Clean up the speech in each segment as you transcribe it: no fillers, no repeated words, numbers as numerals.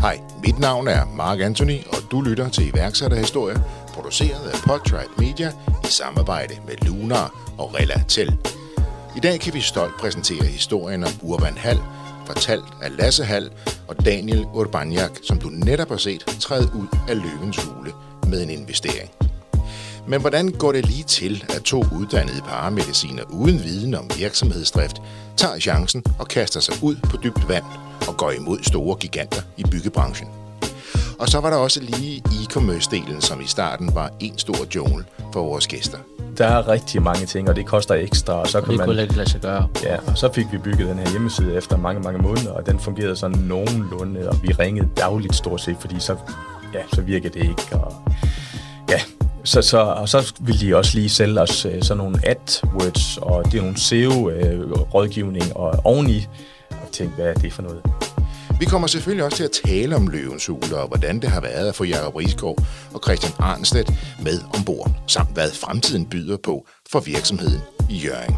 Hej, mit navn er Mark Anthony, og du lytter til Iværksætterhistorie, produceret af Podtribe Media i samarbejde med Lunar og Relatel. I dag kan vi stolt præsentere historien om Urban Hall, fortalt af Lasse Hall og Daniel Urbaniak, som du netop har set træde ud af Løvens Hule med en investering. Men hvordan går det lige til, at to uddannede paramediciner uden viden om virksomhedsdrift tager chancen og kaster sig ud på dybt vand og går imod store giganter i byggebranchen? Og så var der også lige e-commerce-delen, som i starten var en stor jungle for vores gæster. Der er rigtig mange ting, og det koster ekstra. Og så kunne man lade sig gøre. Ja, og så fik vi bygget den her hjemmeside efter mange måneder, og den fungerede sådan nogenlunde, og vi ringede dagligt stort set, fordi så virkede det ikke. Og ja, så ville de også lige sælge os sådan nogle AdWords, og det er nogle SEO-rådgivning og oveni, og tænkte, hvad er det for noget? Vi kommer selvfølgelig også til at tale om Løvens Hule og hvordan det har været at få Jakob Riesgaard og Christian Arnstedt med ombord, samt hvad fremtiden byder på for virksomheden i Hjørring.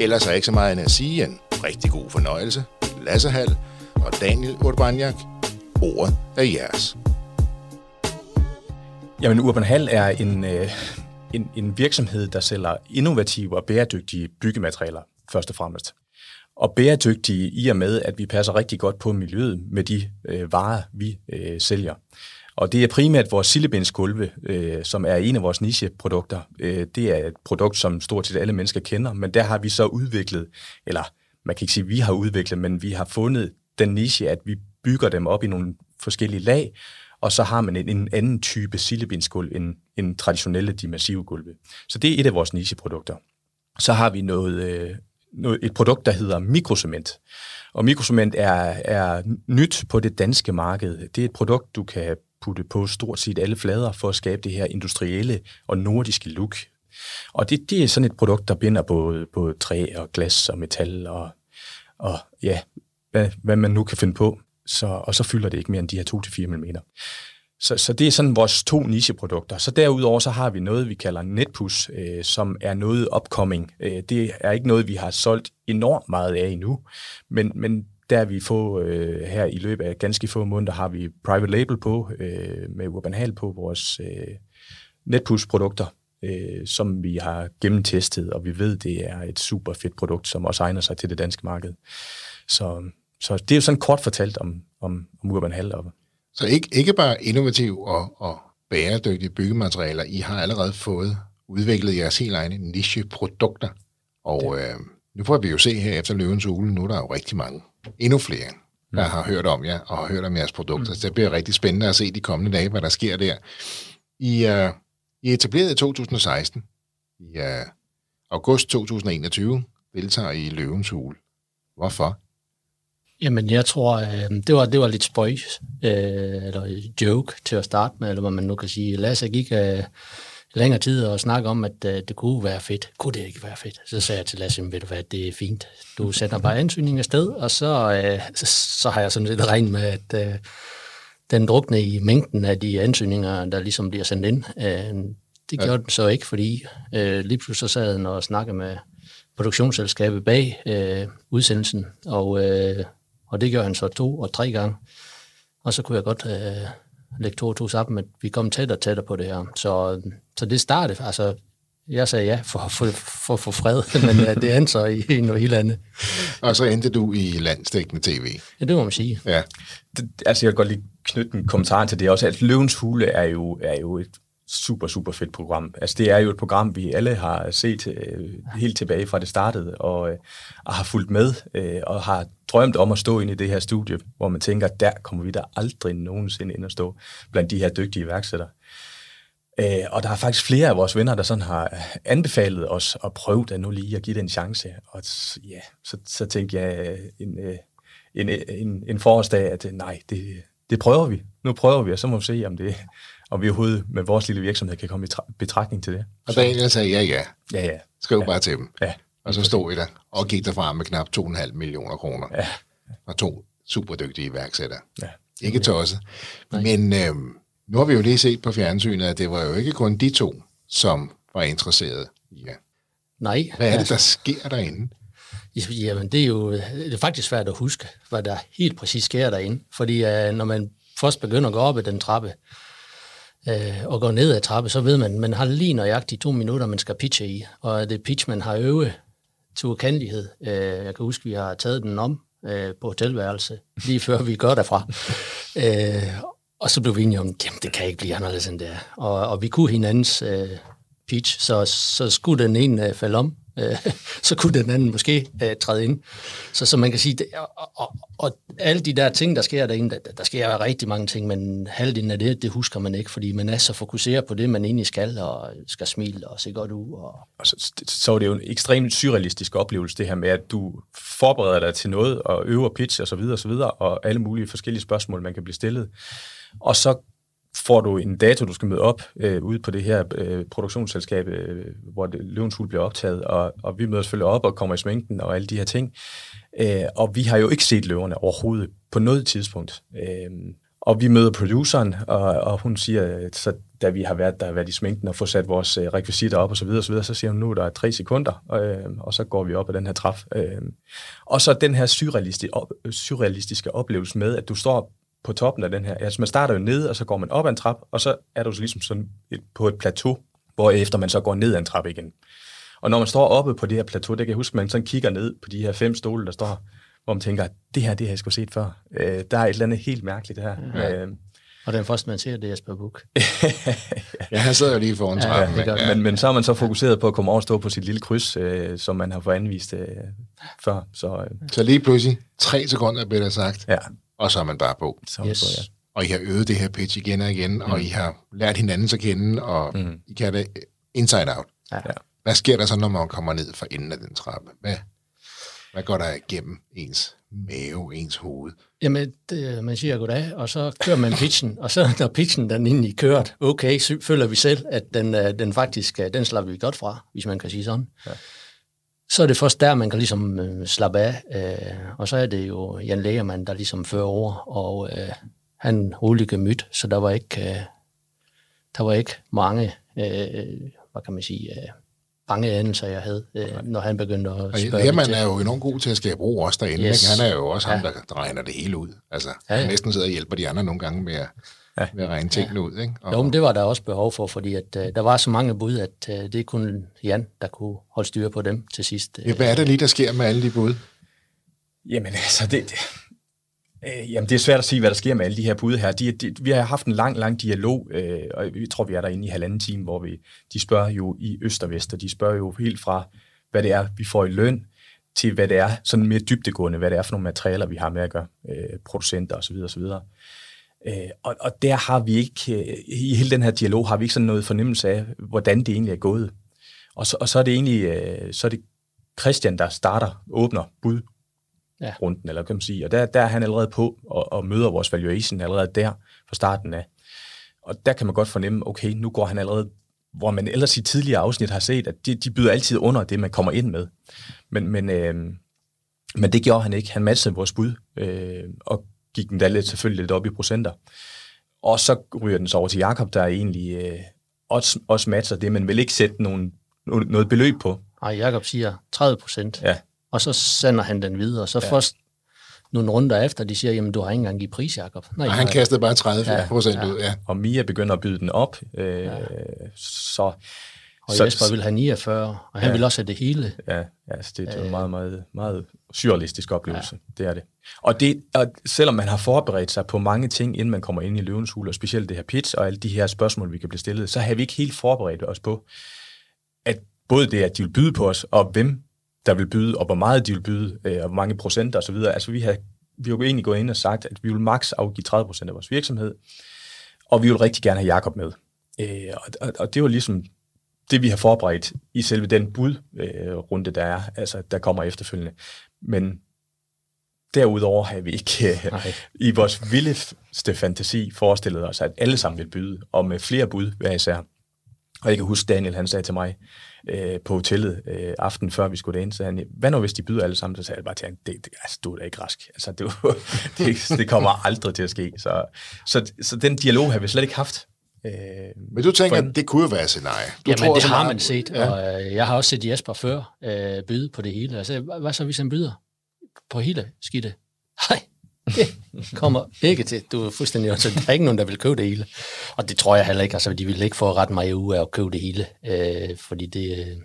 Ellers er ikke så meget end at sige en rigtig god fornøjelse. Lasse Hall og Daniel Urbaniak, ordet er jeres. Jamen, Urban Hall er en virksomhed, der sælger innovative og bæredygtige byggematerialer først og fremmest. Og bæredygtige i og med, at vi passer rigtig godt på miljøet med de varer, vi sælger. Og det er primært vores sillebindsgulve, som er en af vores nicheprodukter. Det er et produkt, som stort set alle mennesker kender, men der har vi så udviklet, eller man kan ikke sige, at vi har udviklet, men vi har fundet den niche, at vi bygger dem op i nogle forskellige lag, og så har man en anden type sillebindsgulv end traditionelle, de massive gulve. Så det er et af vores nicheprodukter. Så har vi et produkt, der hedder mikrocement. Og mikrocement er nyt på det danske marked. Det er et produkt, du kan putte på stort set alle flader for at skabe det her industrielle og nordiske look. Og det er sådan et produkt, der binder både træ og glas og metal og ja, hvad man nu kan finde på. Og så fylder det ikke mere end de her 2-4 mm. Så det er sådan vores 2 nicheprodukter. Så derudover så har vi noget, vi kalder netpus, som er noget upcoming. Det er ikke noget, vi har solgt enormt meget af endnu, men der vi får her i løbet af ganske få måneder, har vi private label på, med Urban Hall på vores netpus-produkter, som vi har gennemtestet, og vi ved, det er et super fedt produkt, som også egner sig til det danske marked. Så det er jo sådan kort fortalt om Urban Hall og så ikke bare innovative og bæredygtige byggematerialer. I har allerede fået udviklet jeres helt egne nicheprodukter. Og nu får vi jo se her efter Løvens Hule, nu er der jo rigtig mange. Endnu flere, der har hørt om jer og har hørt om jeres produkter. Så det bliver rigtig spændende at se de kommende dage, hvad der sker der. I etableret i 2016, i august 2021, deltager I Løvens Hule. Hvorfor? Jamen, jeg tror, det var lidt spøjs, eller joke til at starte med, eller hvad man nu kan sige. Lasse gik længere tid og snakkede om, at det kunne være fedt. Kunne det ikke være fedt? Så sagde jeg til Lasse, ved du hvad, det er fint. Du sender bare ansøgninger afsted, og så har jeg sådan lidt regnet med, at den drukne i mængden af de ansøgninger, der ligesom bliver sendt ind. Det gjorde den så ikke, fordi lige pludselig sad den og snakkede med produktionsselskabet bag udsendelsen, og det gjorde han så 2 og 3 gange. Og så kunne jeg godt lægge 2 og 2 sammen, at vi kom tættere og tættere på det her. Så det startede, altså jeg sagde ja for at få fred, men ja, det endte så i noget helt andet. Og så endte du i landsdækkende tv. Ja, det må man sige. Ja. Altså jeg kan godt lige knytte en kommentar til det også, at Løvens Hule er jo et super fedt program. Altså det er jo et program, vi alle har set helt tilbage fra det startede, og har fulgt med, og har drømt om at stå ind i det her studie, hvor man tænker, der kommer vi da aldrig nogensinde ind og stå blandt de her dygtige iværksættere. Og der er faktisk flere af vores venner, der sådan har anbefalet os at prøve det nu lige at give det en chance. Og ja, så tænkte jeg en forårsdag, at nej, det prøver vi. Nu prøver vi, og så må vi se, om vi overhovedet med vores lille virksomhed kan komme i betragtning til det. Og Daniel sagde, ja. Skriv bare til dem. Ja. Og så stod I der og gik derfra med knap 2,5 millioner kroner. Ja. Og 2 superdygtige iværksættere. Ja. Ikke tosset. Men nu har vi jo lige set på fjernsynet, at det var jo ikke kun de 2, som var interesserede i jer. Nej. Hvad er det, der sker derinde? Jamen, det er faktisk svært at huske, hvad der helt præcis sker derinde. Fordi når man først begynder at gå op ad den trappe, og går ned ad trappe, så ved man har lige nøjagtigt 2 minutter, man skal pitche i. Og det pitch, man har øvet til ukendelighed. Jeg kan huske, vi har taget den om på hotelværelse, lige før vi går derfra. Og så blev vi enige om, jamen det kan ikke blive anderledes end det er. Og vi kunne hinandens pitch, så skulle den ene falde om, så kunne den anden måske træde ind. Så man kan sige, det, og alle de der ting, der sker derinde, der sker jo rigtig mange ting, men halvdelen af det husker man ikke, fordi man er så fokuseret på det, man egentlig skal smile og se godt ud. Og så er det jo en ekstremt surrealistisk oplevelse, det her med, at du forbereder dig til noget og øver pitch og så videre, og alle mulige forskellige spørgsmål, man kan blive stillet. Og så får du en dato, du skal møde op ude på det her produktionsselskab, hvor Løvens Hul bliver optaget, og vi møder selvfølgelig op og kommer i sminken og alle de her ting. Og vi har jo ikke set løverne overhovedet på noget tidspunkt. Og vi møder produceren, og hun siger, så da vi har været i sminken og få sat vores rekvisitter op og så videre, så siger hun, nu der er 3 sekunder, og så går vi op ad den her træf. Og så den her surrealistiske oplevelse med, at du står på toppen af den her. Altså man starter jo nede, og så går man op ad en trap, og så er du så ligesom sådan på et plateau, hvorefter man så går ned ad en trap igen. Og når man står oppe på det her plateau, der kan jeg huske, man sådan kigger ned på de her 5 stole, der står, hvor man tænker, det her har jeg sgu set før. Der er et eller andet helt mærkeligt her. Ja. Og den første, man ser, det er Jesper Buch. Ja, han sidder jo lige foran trappen. Ja. Men så er man så fokuseret på at komme over og stå på sit lille kryds, som man har fået anvist før. Så lige pludselig 3 sekunder, bliver der sagt. Ja. Og så er man bare på. Yes. Og I har øvet det her pitch igen og igen, og I har lært hinanden at kende, og I kan det inside out. Ja. Hvad sker der så, når man kommer ned fra enden af den trappe? Hvad går der igennem ens mave, ens hoved? Jamen, man siger goddag, og så kører man pitchen, og så når pitchen den egentlig kørt, okay, så føler vi selv, at den faktisk, den slapper vi godt fra, hvis man kan sige sådan. Ja. Så er det først der, man kan ligesom slappe af, og så er det jo Jan Lægermand, der ligesom fører over, og han rolig gemyt, så der var ikke mange, hvad kan man sige, bange anelser, jeg havde, når han begyndte at spørge. Lægermand er jo enormt god til at skabe ro også derinde, yes. Han er jo også ham, der regner det hele ud. Altså, han næsten sidder og hjælper de andre nogle gange med at ved at regne tingene ud, ikke? Jo, men det var der også behov for, fordi at, der var så mange bud, at det kun Jan, der kunne holde styre på dem til sidst. Hvad er det lige, der sker med alle de bud? Jamen altså, det er svært at sige, hvad der sker med alle de her bud her. Vi har haft en lang dialog, og vi tror, vi er derinde i 1,5 time, hvor de spørger jo i øst og vest, og de spørger jo helt fra, hvad det er, vi får i løn, til hvad det er, sådan mere dybdegående, hvad det er for nogle materialer, vi har med at gøre, producenter osv. Og der har vi ikke, i hele den her dialog, har vi ikke sådan noget fornemmelse af, hvordan det egentlig er gået. Og så er det egentlig, så er det Christian, der åbner budrunden, eller kan man sige. Og der er han allerede på, og møder vores valuation allerede der fra starten af. Og der kan man godt fornemme, okay, nu går han allerede, hvor man ellers i tidligere afsnit har set, at de byder altid under det, man kommer ind med. Men det gjorde han ikke. Han matchede vores bud, og gik den da lidt, selvfølgelig lidt op i procenter. Og så ryger den så over til Jakob, der egentlig også matcher det, men vil ikke sætte noget beløb på. Nej, Jakob siger 30%, ja. Og så sender han den videre. Så først nogle runder efter, de siger, jamen du har ikke engang givet pris, Jakob. Nej, han kastede bare 30% ud, ja. Og Mia begynder at byde den op, Og Jesper ville have 49, og han ville også have det hele. Ja, altså det er en meget, meget, meget surrealistisk oplevelse. Ja. Det er det. Og selvom man har forberedt sig på mange ting, inden man kommer ind i Løvens Hul, og specielt det her pitch, og alle de her spørgsmål, vi kan blive stillet, så har vi ikke helt forberedt os på, at både det, at de vil byde på os, og hvem der vil byde, og hvor meget de vil byde, og hvor mange procenter osv. Altså vi har jo egentlig gået ind og sagt, at vi vil maks afgive 30% af vores virksomhed, og vi vil rigtig gerne have Jakob med. Og det var ligesom det, vi har forberedt i selve den budrunde, der er, altså der kommer efterfølgende. Men derudover har vi ikke i vores vildeste fantasi forestillet os, at alle sammen vil byde, og med flere bud hver især. Og jeg kan huske, Daniel han sagde til mig på hotellet aftenen før vi skulle derind, så han, hvad nu hvis de byder alle sammen? Så sagde jeg bare til ham, du er da ikke rask. Altså, det kommer aldrig til at ske. Så den dialog har vi slet ikke haft. Men du tænker, at det kunne være et scenarie. Jamen, det har man set, og jeg har også set Jesper før byde på det hele. Altså, hvad så hvis han byder på hele skidtet? Nej, det kommer ikke til. Du er fuldstændig også. Der er ikke nogen, der vil købe det hele. Og det tror jeg heller ikke. Altså, de vil ikke få ret meget ud af at købe det hele, fordi det,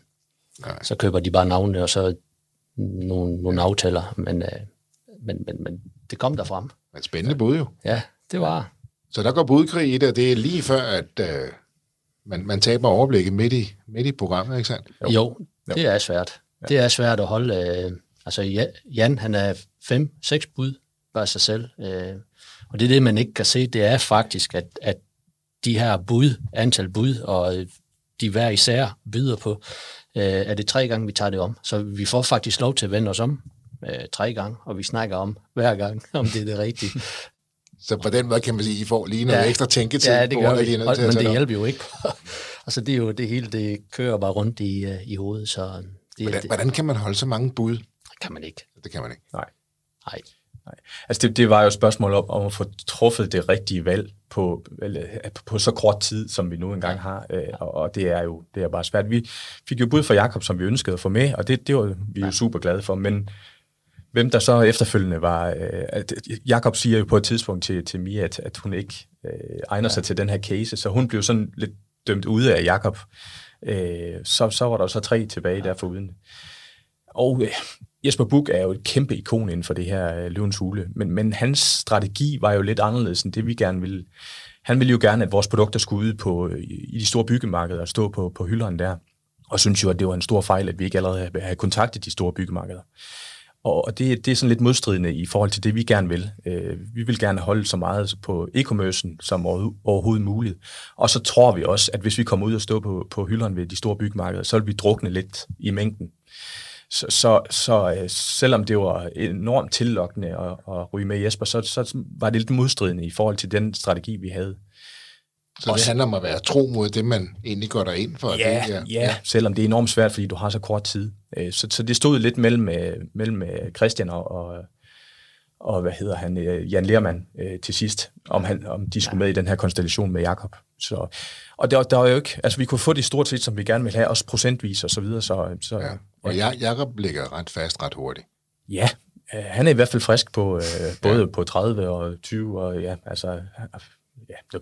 så køber de bare navne og så nogle aftaler. Men det kom derfrem. Men spændende bud jo. Ja, det var. Så der går budkrig i det, og det er lige før, at man taber overblikket midt i programmet, ikke sandt? Jo, det er svært. Ja. Det er svært at holde. Jan, han er 5-6 bud bare sig selv. Og det er det, man ikke kan se. Det er faktisk, at de her antal bud, og de hver især byder på, er det 3 gange, vi tager det om. Så vi får faktisk lov til at vende os om 3 gange, og vi snakker om hver gang, om det er det rigtige. Så på den måde kan man sige, at I får lige noget ekstra tænketid. Ja, det gør vi, men det hjælper jo ikke. Altså, det er jo det hele, det kører bare rundt i hovedet. Så hvordan kan man holde så mange bud? Kan man ikke. Det kan man ikke. Nej. Altså, det var jo et spørgsmål om at få truffet det rigtige valg på så kort tid, som vi nu engang har. Og det er bare svært. Vi fik jo bud fra Jakob, som vi ønskede at få med, og det var vi jo super glade for, men hvem der så efterfølgende var, at Jakob siger jo på et tidspunkt til Mia, at hun ikke egner sig til den her case, så hun blev sådan lidt dømt ude af Jakob. Så var der så 3 tilbage der foruden. Og Jesper Buch er jo et kæmpe ikon inden for det her Løvens Hule, men hans strategi var jo lidt anderledes end det, vi gerne ville. Han ville jo gerne, at vores produkter skulle ud i de store byggemarkeder og stå på hylderne der, og synes jo, at det var en stor fejl, at vi ikke allerede havde kontaktet de store byggemarkeder. Og det er sådan lidt modstridende i forhold til det, vi gerne vil. Vi vil gerne holde så meget på e-commercen som overhovedet muligt. Og så tror vi også, at hvis vi kommer ud og står på hylderne ved de store byggemarkeder, så vil vi drukne lidt i mængden. Så selvom det var enormt tillokkende at ryge med Jesper, så var det lidt modstridende i forhold til den strategi, vi havde. Så det handler om at være tro mod det, man egentlig går der ind for. Ja, selvom det er enormt svært, fordi du har så kort tid. Så det stod lidt mellem Christian og Jan Lægermand til sidst, om de skulle med i den her konstellation med Jakob. Og der var jo ikke, altså vi kunne få det stort set, som vi gerne ville have, også procentvis og så videre. Og Jakob ligger ret fast ret hurtigt. Ja, han er i hvert fald frisk på både på 30 og 20 og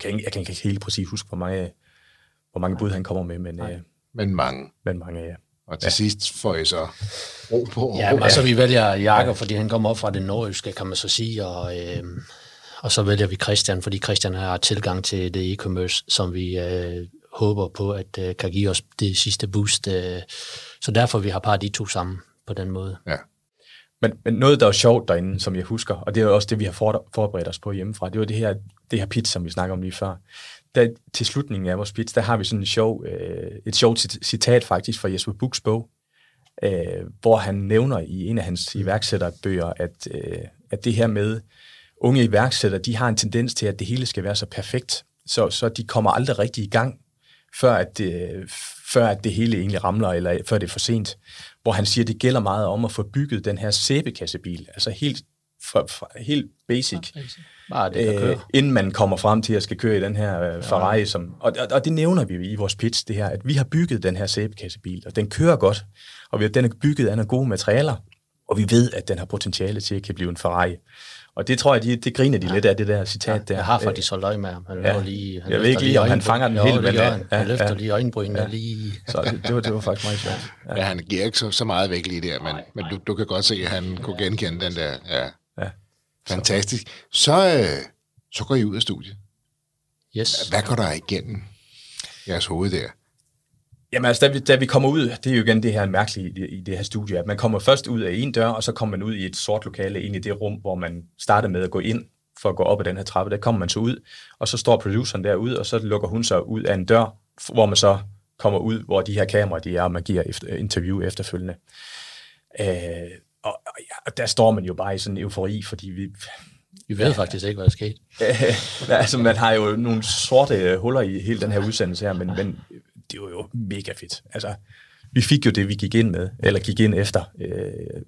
jeg kan ikke helt præcis huske, hvor mange bud han kommer med, men mange. Men mange, ja. Og til sidst får I så ro på. Ja, men så vi vælger Jakob, fordi han kommer op fra det nordjyske, kan man så sige, og så vælger vi Christian, fordi Christian har tilgang til det e-commerce, som vi håber på, at kan give os det sidste boost. Så derfor vi har parret de 2 sammen på den måde. Ja. Men noget, der var sjovt derinde, som jeg husker, og det er også det, vi har forberedt os på hjemmefra, det var det her pitch, som vi snakkede om lige før. Der, til slutningen af vores pitch, der har vi sådan et sjovt citat faktisk fra Jesper Buchs bog, hvor han nævner i en af hans iværksætterbøger, at det her med unge iværksættere, de har en tendens til, at det hele skal være så perfekt, så de kommer aldrig rigtig i gang, før at det hele egentlig ramler, eller før det er for sent. Hvor han siger, at det gælder meget om at få bygget den her sæbekassebil, altså helt fra helt basic, bare det kan køre. Inden man kommer frem til at skal køre i den her Ferrari. Som, og det nævner vi i vores pitch, det her, at vi har bygget den her sæbekassebil, og den kører godt, og den er bygget af nogle gode materialer, og vi ved, at den har potentiale til at kan blive en Ferrari. Og det tror jeg, det griner de lidt af, det der citat der. Jeg har faktisk så løg med ham. Jeg ved ikke lige, om han fanger den helt. Han løfter lige øjenbrynene lige. Så det var faktisk meget sjovt. Ja. Ja, han giver ikke så meget væk lige der, men du kan godt se, at han kunne genkende den der. Ja. Ja. Fantastisk. Så går I ud af studiet. Yes. Hvad går der igennem jeres hoved der? Jamen altså, da vi kommer ud, det er jo igen det her mærkelige i det her studie, at man kommer først ud af en dør, og så kommer man ud i et sort lokale, ind i det rum, hvor man starter med at gå ind, for at gå op ad den her trappe. Der kommer man så ud, og så står produceren derude, og så lukker hun sig ud af en dør, hvor man så kommer ud, hvor de her kameraer, de er, og man giver interview efterfølgende. Og der står man jo bare i sådan en eufori, fordi vi ved faktisk ikke, hvad der skete. Altså, man har jo nogle sorte huller i hele den her udsendelse her, men det var jo mega fedt. Altså, vi fik jo det, vi gik ind efter.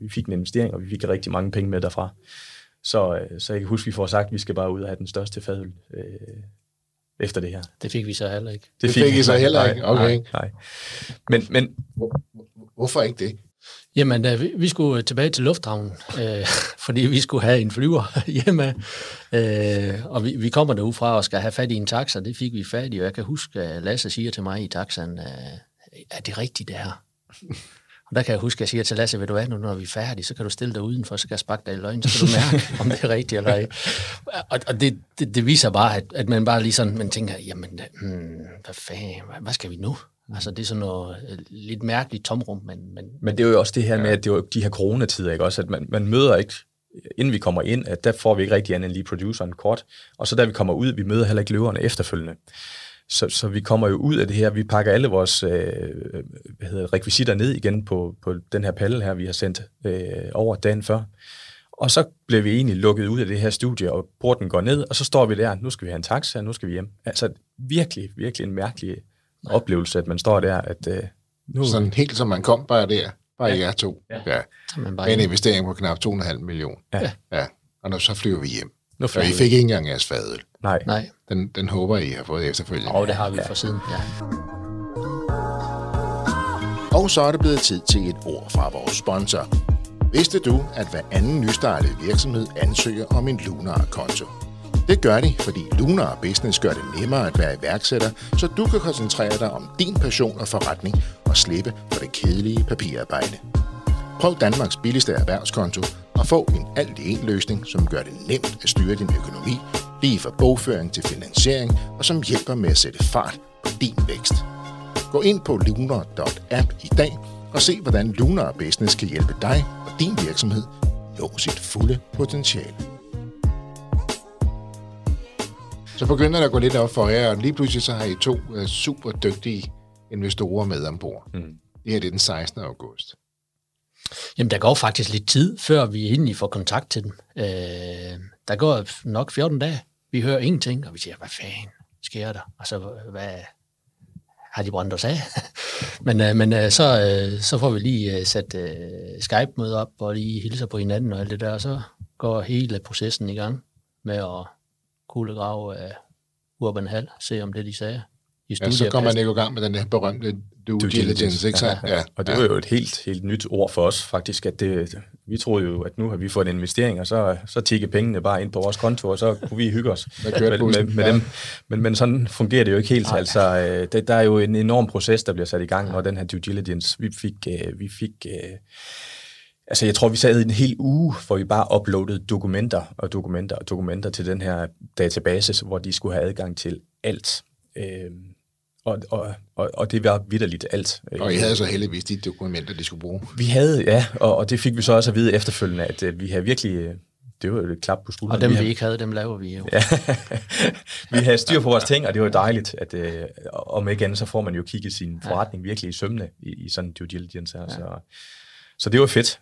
Vi fik en investering, og vi fik rigtig mange penge med derfra. Så jeg kan huske, vi får sagt, at vi skal bare ud og have den største fadøl efter det her. Det fik vi så heller ikke. Det fik I så heller ikke? Okay. Nej. Men hvorfor ikke det? Jamen, vi skulle tilbage til lufthavnen, fordi vi skulle have en flyver hjemme, og vi kommer derudfra og skal have fat i en taxa. Det fik vi fat i, og jeg kan huske, at Lasse siger til mig i taxaen, er det rigtigt det her? Og der kan jeg huske, at jeg siger til Lasse, ved du hvad, nu når vi er færdige, så kan du stille dig udenfor, så kan jeg sparke dig i løgn, så kan du mærke, om det er rigtigt eller ikke. Og det viser bare, at man bare lige sådan, man tænker, jamen, hvad fanden, hvad skal vi nu? Altså, det er sådan noget lidt mærkeligt tomrum, men det er jo også det her med, at det er jo de her coronatider, ikke også? At man møder ikke, inden vi kommer ind, at der får vi ikke rigtig andet end lige produceren kort. Og så da vi kommer ud, vi møder heller ikke løverne efterfølgende. Så vi kommer jo ud af det her, vi pakker alle vores rekvisitter ned igen på den her palle her, vi har sendt over dagen før. Og så bliver vi egentlig lukket ud af det her studie, og porten går ned, og så står vi der, nu skal vi have en taxa, nu skal vi hjem. Altså, virkelig, virkelig en mærkelig oplevelse, at man står der, at nu... Sådan helt som man kom, bare der. Bare jer to. Ja. En investering på knap 2,5 millioner. Ja. Og nu så flyver vi hjem. Og I fik ikke engang jeres fadøl. Nej. Den håber I har fået efterfølgende. Og det har vi for siden. Ja. Og så er det blevet tid til et ord fra vores sponsor. Vidste du, at hver anden nystartede virksomhed ansøger om en Lunar-konto? Det gør de, fordi Lunar Business gør det nemmere at være iværksætter, så du kan koncentrere dig om din passion og forretning og slippe for det kedelige papirarbejde. Prøv Danmarks billigste erhvervskonto og få en alt-i-en-løsning, som gør det nemt at styre din økonomi, lige fra bogføring til finansiering, og som hjælper med at sætte fart på din vækst. Gå ind på lunar.app i dag og se, hvordan Lunar Business kan hjælpe dig og din virksomhed nå sit fulde potentiale. Så begynder der at gå lidt op for jer, og lige pludselig så har I to super dygtige investorer med ombord. Det her det er den 16. august. Jamen, der går faktisk lidt tid, før vi egentlig får kontakt til dem. Der går nok 14 dage. Vi hører ingenting, og vi siger, hvad fanden sker der? Og så, hvad har de brændt os af? men så får vi lige sat Skype-møde op, og lige hilser på hinanden og alt det der, og så går hele processen i gang med at kuglegrave af Urban Hall, se om det, de sagde. Ja, så kommer man ikke i gang med den her berømte due diligence, ikke så? Ja. Og det var jo et helt nyt ord for os, faktisk. At vi troede jo, at nu har vi fået en investering, og så tikkede pengene bare ind på vores konto, og så kunne vi hygge os med dem. Men sådan fungerer det jo ikke helt. Altså, der er jo en enorm proces, der bliver sat i gang, og den her due diligence, vi fik altså, jeg tror, vi sad i en hel uge, hvor vi bare uploadede dokumenter til den her database, hvor de skulle have adgang til alt. Og det var vitterligt alt. Og I havde så heldigvis de dokumenter, de skulle bruge. Vi havde, ja, og det fik vi så også at vide efterfølgende, at vi havde virkelig... Det var jo et klap på skulderen. Og dem, vi ikke havde, dem laver vi jo. Ja. Vi havde styr på vores ting, og det var dejligt, at om ikke andet, så får man jo kigget sin forretning virkelig i sømmene i sådan en due diligence her, så det var fedt.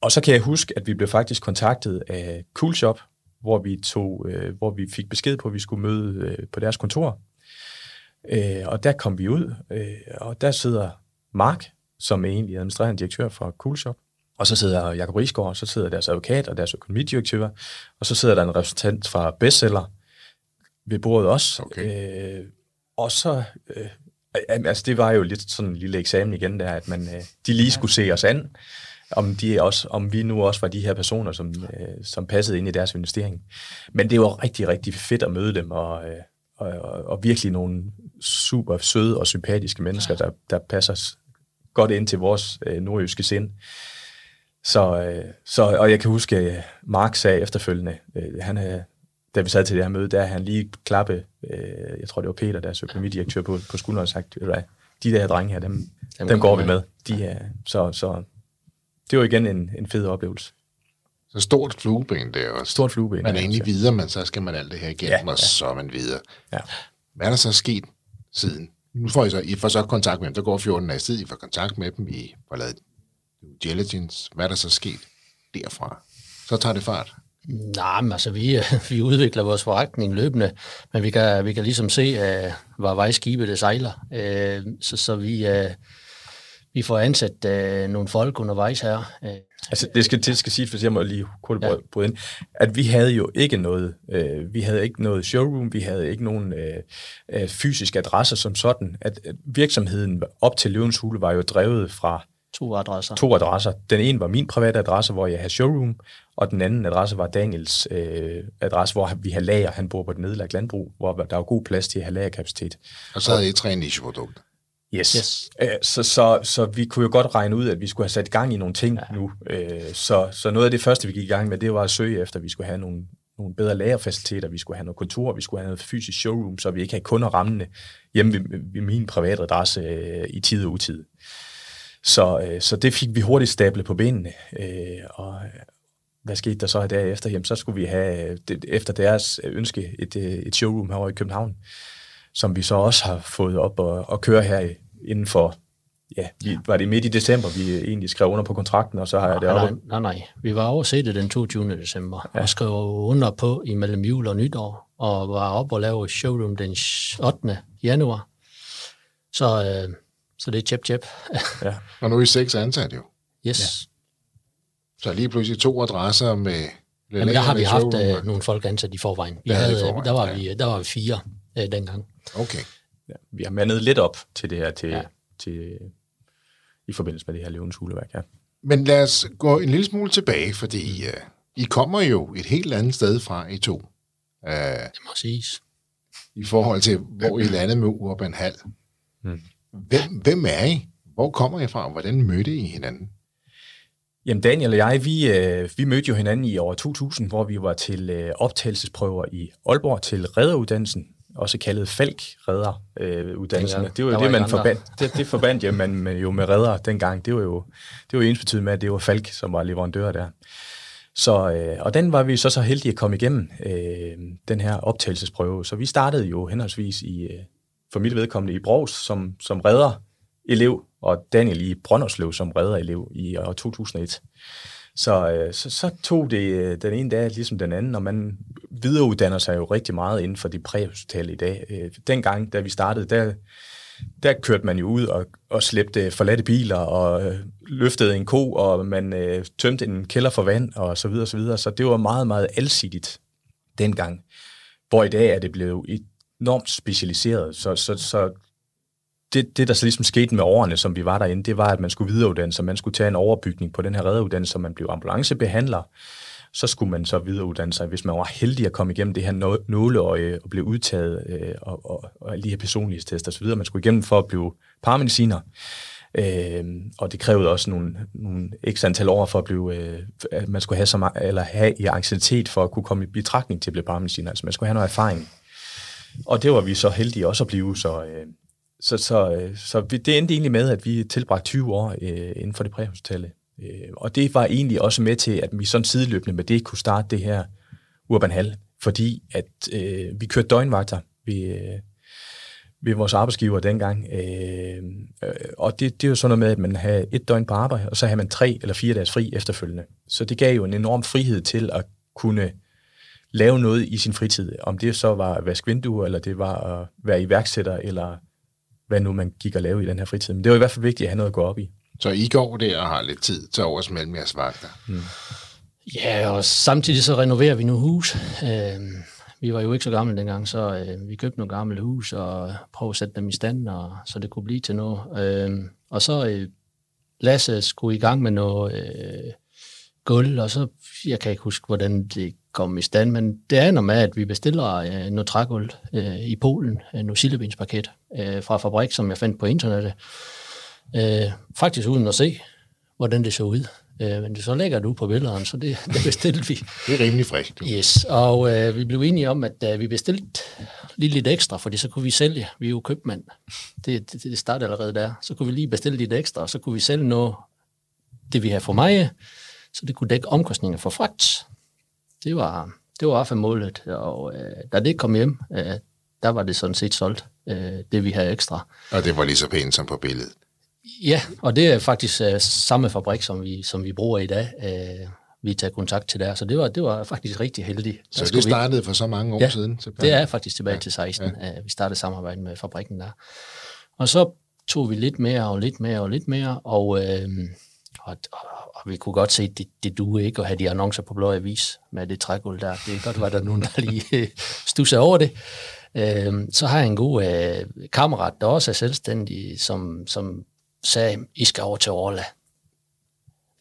Og så kan jeg huske, at vi blev faktisk kontaktet af Coolshop, hvor vi fik besked på, at vi skulle møde på deres kontor. Og der kom vi ud, og der sidder Mark, som er egentlig administrerende direktør for Coolshop, Og så sidder Jakob Riesgaard, så sidder deres advokat og deres økonomidirektør, og så sidder der en repræsentant fra Bestseller ved bordet også. Okay. Og så... altså, det var jo lidt sådan en lille eksamen igen der, at man, de lige skulle se os an, om vi nu også var de her personer, som passede ind i deres investering. Men det var rigtig, rigtig fedt at møde dem, og virkelig nogle super søde og sympatiske mennesker, der passer godt ind til vores nordjyske sind. Så, og jeg kan huske, at Mark sagde efterfølgende, da vi sad til det her møde, der han lige klappe, jeg tror det var Peter, deres økonomidirektør på skulderen, og sagt, de der drenge her, dem går vi med. Så det var igen en fed oplevelse. Så stort flueben der også. Stort flueben. Man er egentlig videre, men så skal man alt det her igennem, og så er man videre. Ja. Hvad er der så sket siden? Nu får I får så kontakt med dem. Der går 14 dage siden, I får kontakt med dem, I får lavet diligence. Hvad er der så sket derfra? Så tager det fart. Nej, men altså vi udvikler vores forretning løbende, men vi kan ligesom se, hvor vejskibet det sejler. Så vi får ansat nogle folk undervejs her. Altså det skal sige, for jeg må lige kort bryde ind, at vi havde jo ikke noget, showroom, vi havde ikke nogen fysiske adresser som sådan. At virksomheden op til Løvens Hule var jo drevet fra to adresser. Den ene var min private adresse, hvor jeg havde showroom, og den anden adresse var Daniels adresse, hvor vi havde lager. Han bor på et nedlagt landbrug, hvor der var god plads til at have lagerkapacitet. Og så havde I 3 nicheprodukter. Yes. Så vi kunne jo godt regne ud, at vi skulle have sat gang i nogle ting nu. Så noget af det første, vi gik i gang med, det var at søge efter, at vi skulle have nogle bedre lagerfaciliteter, vi skulle have noget kontor, vi skulle have noget fysisk showroom, så vi ikke havde kunder rammende hjemme ved min private adresse i tid og utid. Så det fik vi hurtigt stablet på benene, og hvad skete der så derefter? Jamen, så skulle vi have, efter deres ønske, et showroom herovre i København, som vi så også har fået op og køre her inden for, var det midt i december, vi egentlig skrev under på kontrakten, og så har jeg det op. Nej, vi var oversættet den 22. december, og skrev under på imellem jul og nytår, og var op og lavede showroom den 8. januar. Så det er tjep. Ja. Og nu er I 6 ansat jo. Yes. Ja. Så lige pludselig 2 adresser med... Jamen, der har vi haft nogle folk ansat i forvejen. Der var vi 4 dengang. Okay. Ja, vi har mandet lidt op til det her, til i forbindelse med det her Løvens Huleværk. Ja. Men lad os gå en lille smule tilbage, fordi I kommer jo et helt andet sted fra, I to. Det må siges. I forhold til, hvor I landede med Urban Hall. Mm. Hvem er I? Hvor kommer I fra? Hvordan mødte I hinanden? Jamen Daniel og jeg, vi mødte jo hinanden i år 2000, hvor vi var til optagelsesprøver i Aalborg til redderuddannelsen, også kaldet Falk-redderuddannelsen. Det var jo det, man forbandt. Det forbandt man jo med redder dengang. Det var jo ensbetydende med, at det var Falk, som var leverandør der. Og den var vi så heldige at komme igennem, den her optagelsesprøve. Så vi startede jo henholdsvis for mit vedkommende i Brogs som redderelev, og Daniel i Brønderslev som redderelev i år 2001. Så tog det den ene dag ligesom den anden, og man videreuddanner sig jo rigtig meget inden for det præhospitale i dag. Dengang, da vi startede, der kørte man jo ud og slæbte forladte biler og løftede en ko, og man tømte en kælder for vand og så videre og så videre. Så det var meget, meget alsidigt dengang, hvor i dag er det blevet enormt specialiseret, så det, der så ligesom skete med årene, som vi var derinde, det var, at man skulle videreuddanne sig, man skulle tage en overbygning på den her redderuddannelse, så man blev ambulancebehandler, så skulle man så videreuddanne sig, hvis man var heldig at komme igennem det her nåleøje og blive udtaget og alle de her personlighedstester og så videre. Man skulle igennem for at blive paramediciner, og det krævede også nogle ekstra antal år for at blive, at man skulle have så meget, eller have i anciennitet for at kunne komme i betragtning til at blive paramediciner, altså man skulle have noget erfaring. Og det var vi så heldige også at blive, så det endte egentlig med, at vi tilbragte 20 år inden for det præhospitale. Og det var egentlig også med til, at vi sådan sideløbende med det kunne starte det her Urban Hall, fordi at vi kørte døgnvagter ved vores arbejdsgiver dengang. Og det var sådan noget med, at man havde et døgn på arbejde, og så havde man 3 eller 4 dages fri efterfølgende. Så det gav jo en enorm frihed til at kunne lave noget i sin fritid, om det så var at vaske vinduer, eller det var at være iværksætter, eller hvad nu man gik og lave i den her fritid. Men det var i hvert fald vigtigt at have noget at gå op i. Så I går der og har lidt tid til overs mellem jeres vagter. Mm. Ja, og samtidig så renoverer vi nu hus. Vi var jo ikke så gamle dengang, så vi købte nogle gamle hus og prøvede at sætte dem i stand, og, så det kunne blive til noget. Og så Lasse skulle i gang med noget gulv, og så, jeg kan ikke huske, hvordan det kom i stand, men det er noget med, at vi bestiller noget trægulv i Polen, noget sildebensparket fra fabrik, som jeg fandt på internettet. Faktisk uden at se, hvordan det så ud. Men det så lægger det ud på billederne, så det bestilte vi. Det er rimelig frækt. Yes, og vi blev enige om, at vi bestilte lidt ekstra, fordi så kunne vi sælge. Vi er jo købmænd. Det startede allerede der. Så kunne vi lige bestille lidt ekstra, og så kunne vi sælge noget, det vi havde for mig, så det kunne dække omkostninger for fragt. Det var i hvert fald målet, og da det kom hjem, der var det sådan set solgt, det vi havde ekstra. Og det var lige så pænt som på billedet? Ja, og det er faktisk samme fabrik, som vi bruger i dag, vi tager kontakt til der, så det var faktisk rigtig heldigt. Så det startede for så mange år siden? Ja, det er faktisk tilbage til 16, ja. Vi startede samarbejdet med fabrikken der. Og så tog vi lidt mere, og vi kunne godt se, at det duede ikke at have de annoncer på Blå Avis med det trægulv der. Det er godt, at der er nogen, der lige stusser over det. Så har jeg en god kammerat, der også er selvstændig, som sagde, I skal over til Orla.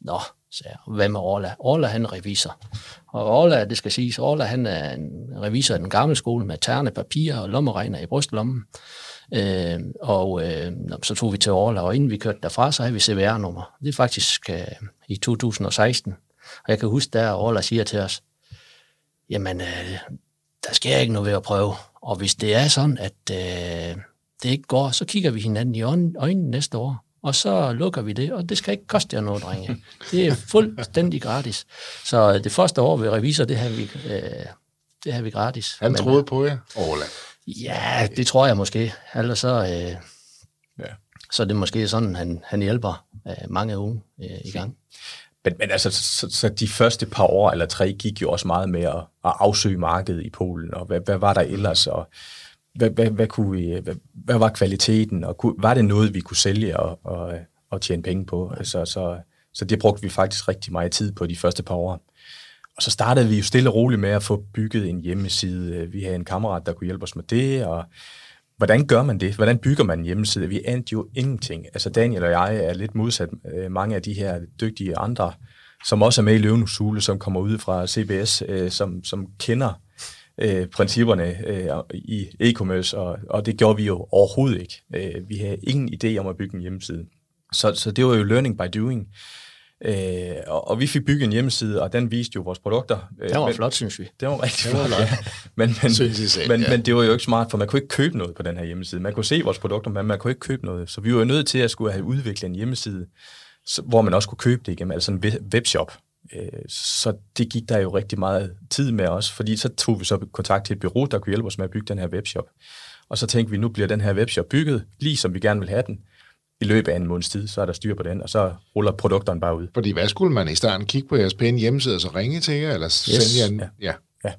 Nå, sagde jeg, hvad med Orla? Orla, han er revisor. Og Orla, det skal siges, Orla, han er en revisor af den gamle skole med terne, papir og lommeregner i brystlommen. Så tog vi til Orla, og inden vi kørte derfra, så havde vi CVR-nummer. Det er faktisk i 2016. Og jeg kan huske, der Orla siger til os, jamen, der sker ikke noget ved at prøve. Og hvis det er sådan, at det ikke går, så kigger vi hinanden i øjnene næste år, og så lukker vi det, og det skal ikke koste jer noget, drenge. Det er fuldstændig gratis. Så det første år ved revisor, det havde vi gratis. Han troede på jer, Orla? Ja, det tror jeg måske. Ellers så så det er måske sådan, han hjælper mange unge i gang. Men altså, så de første par år eller 3 gik jo også meget med at afsøge markedet i Polen, og hvad var der ellers, og hvad var kvaliteten, og var det noget, vi kunne sælge og tjene penge på? Altså, så det brugte vi faktisk rigtig meget tid på de første par år. Og så startede vi jo stille og roligt med at få bygget en hjemmeside. Vi havde en kammerat, der kunne hjælpe os med det, og hvordan gør man det? Hvordan bygger man en hjemmeside? Vi anede jo ingenting. Altså Daniel og jeg er lidt modsat mange af de her dygtige andre, som også er med i Løvens Hul, som kommer ud fra CBS, som kender principperne i e-commerce, og det gjorde vi jo overhovedet ikke. Vi havde ingen idé om at bygge en hjemmeside. Så det var jo learning by doing. Og vi fik bygget en hjemmeside, og den viste jo vores produkter. Det var flot, synes vi. Det var rigtig flot, ja. Men det var jo ikke smart, for man kunne ikke købe noget på den her hjemmeside. Man kunne se vores produkter, men man kunne ikke købe noget. Så vi var nødt til at skulle have udviklet en hjemmeside, hvor man også kunne købe det igennem, altså en webshop. Så det gik der jo rigtig meget tid med os, fordi så tog vi så kontakt til et bureau, der kunne hjælpe os med at bygge den her webshop. Og så tænkte vi, nu bliver den her webshop bygget, lige som vi gerne vil have den. I løbet af en måneds tid, så er der styr på den, og så ruller produkterne bare ud. Fordi hvad skulle man i starten? Kigge på jeres pæne hjemmeside, og så ringe til jer, eller sælge jer? Ja.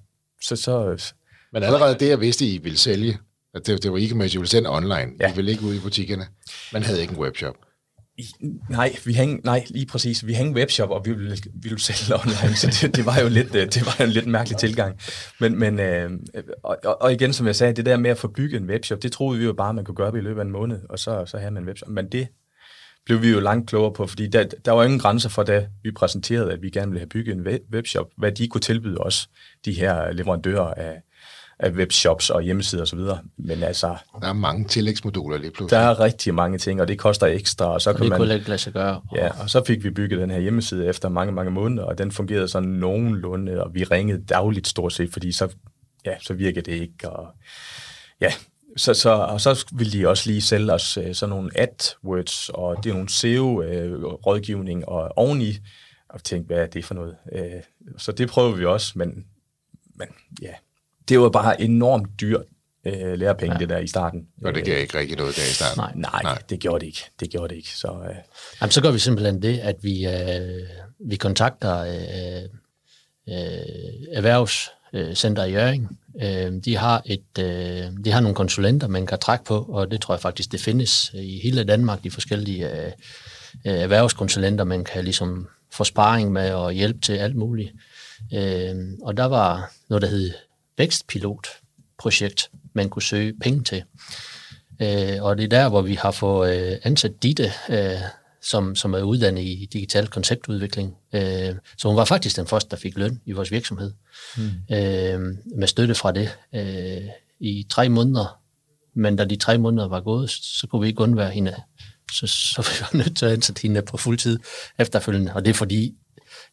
Så... Men allerede det, jeg vidste, I ville sælge, at det var e-commerce, I ville sælge online. Ja. I ville ikke ud i butikkerne. Man havde ikke en webshop. Nej, lige præcis. Vi havde en webshop, og vi ville sælge online, så det var jo en lidt mærkelig tilgang. Men igen, som jeg sagde, det der med at få bygget en webshop, det troede vi jo bare, man kunne gøre det i løbet af en måned, og så havde man en webshop. Men det blev vi jo langt klogere på, fordi der var ingen grænser for, da vi præsenterede, at vi gerne ville have bygget en webshop, hvad de kunne tilbyde os, de her leverandører af webshops og hjemmesider og så videre, men altså... Der er mange tillægsmoduler lige pludselig. Der er rigtig mange ting, og det koster ekstra, og så og kan man... Det kunne ikke lade sig gøre. Ja, og så fik vi bygget den her hjemmeside efter mange, mange måneder, og den fungerede sådan nogenlunde, og vi ringede dagligt stort set, fordi så virkede det ikke, og ja... Så ville de også lige sælge os sådan nogle AdWords, og det er nogle SEO-rådgivning og oveni, og tænkte, hvad er det for noget? Så det prøvede vi også, men ja... Det var bare enormt dyrt lærepenge, det der i starten. Og det gav ikke rigtig noget der i starten? Nej, det gjorde det ikke. Så. Jamen, så gør vi simpelthen det, at vi kontakter Erhvervscenter i Hjørring. De har nogle konsulenter, man kan trække på, og det tror jeg faktisk, det findes i hele Danmark, de forskellige erhvervskonsulenter, man kan ligesom få sparring med og hjælp til alt muligt. Og der var noget, der hed vækstpilotprojekt, man kunne søge penge til. Og det er der, hvor vi har fået ansat Ditte, som er uddannet i digital konceptudvikling. Så hun var faktisk den første, der fik løn i vores virksomhed. Med støtte fra det i 3 måneder. Men da de 3 måneder var gået, så kunne vi ikke undvære hende. Så vi var nødt til at ansætte hende på fuld tid efterfølgende. Og det er fordi,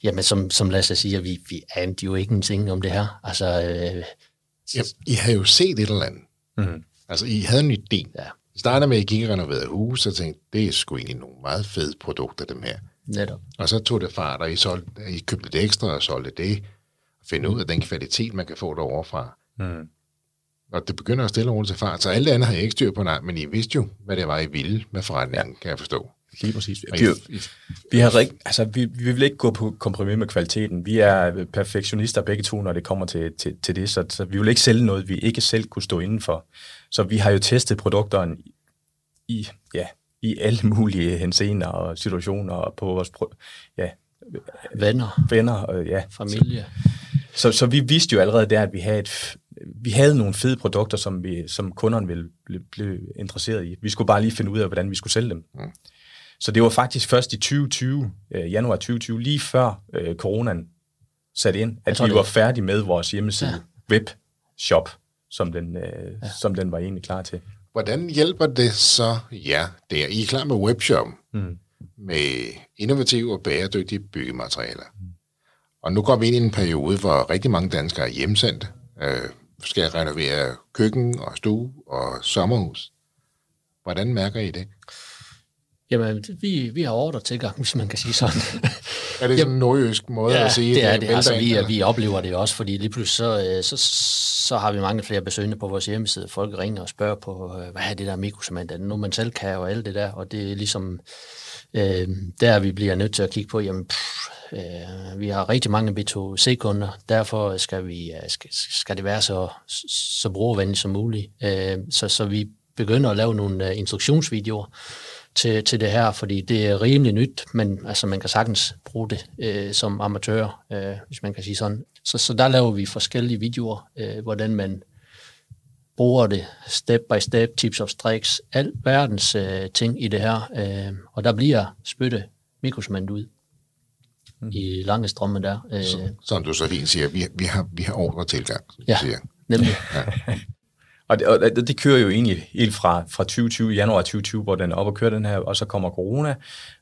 jamen, som Lasse siger, vi anede jo ikke en ting om det her. Altså, I havde jo set et eller andet. Mm. Altså, I havde en idé. Ja. I startede med, at I gik og renoverede hus, og tænkte, det er sgu egentlig nogle meget fede produkter, dem her. Netop. Og så tog det fart, og I købte det ekstra og solgte det, og finde ud af den kvalitet, man kan få derovre fra. Mm. Og det begynder at stille roligt til fart. Så alle andre havde ikke styr på nej, men I vidste jo, hvad det var, I ville med forretningen, kan jeg forstå. Lige præcis. Vi vil ikke gå på kompromis med kvaliteten. Vi er perfektionister begge to, når det kommer til det, så vi vil ikke sælge noget, vi ikke selv kunne stå indenfor. Så vi har jo testet produkterne i alle mulige henseender og situationer, og på vores venner og familie. Så vi vidste jo allerede der, at vi havde nogle fede produkter, som kunderne ville blive interesseret i. Vi skulle bare lige finde ud af, hvordan vi skulle sælge dem. Mm. Så det var faktisk først i januar 2020, lige før coronaen satte ind, at vi var færdige med vores hjemmeside, webshop, som den var egentlig klar til. Hvordan hjælper det så der? I er klar med webshop, med innovative og bæredygtige byggematerialer. Mm. Og nu går vi ind i en periode, hvor rigtig mange danskere er hjemsendt, skal renovere køkken og stue og sommerhus. Hvordan mærker I det? Jamen, vi har ordretilgang, hvis man kan sige sådan. Er det sådan en nordjysk måde at sige? Ja, det er det. Altså, vi oplever det også, fordi lige pludselig så har vi mange flere besøgende på vores hjemmeside. Folk ringer og spørger på, hvad er det der mikrocement? Er det nu man selv kan, og alt det der? Og det er ligesom, der vi bliver nødt til at kigge på, vi har rigtig mange B2C-kunder, derfor skal det være så brugervenligt som muligt. Så vi begynder at lave nogle instruktionsvideoer til det her, fordi det er rimelig nyt, men altså, man kan sagtens bruge det som amatør, hvis man kan sige sådan. Så der laver vi forskellige videoer, hvordan man bruger det step by step, tips og tricks, al verdens ting i det her, og der bliver spytte mikrocement ud i lange strømme der. Som du så fint siger, vi har ordretilgang. Ja, siger. Nemlig. Og det kører jo egentlig helt fra 2020, januar 2020, hvor den er op og kører den her, og så kommer corona,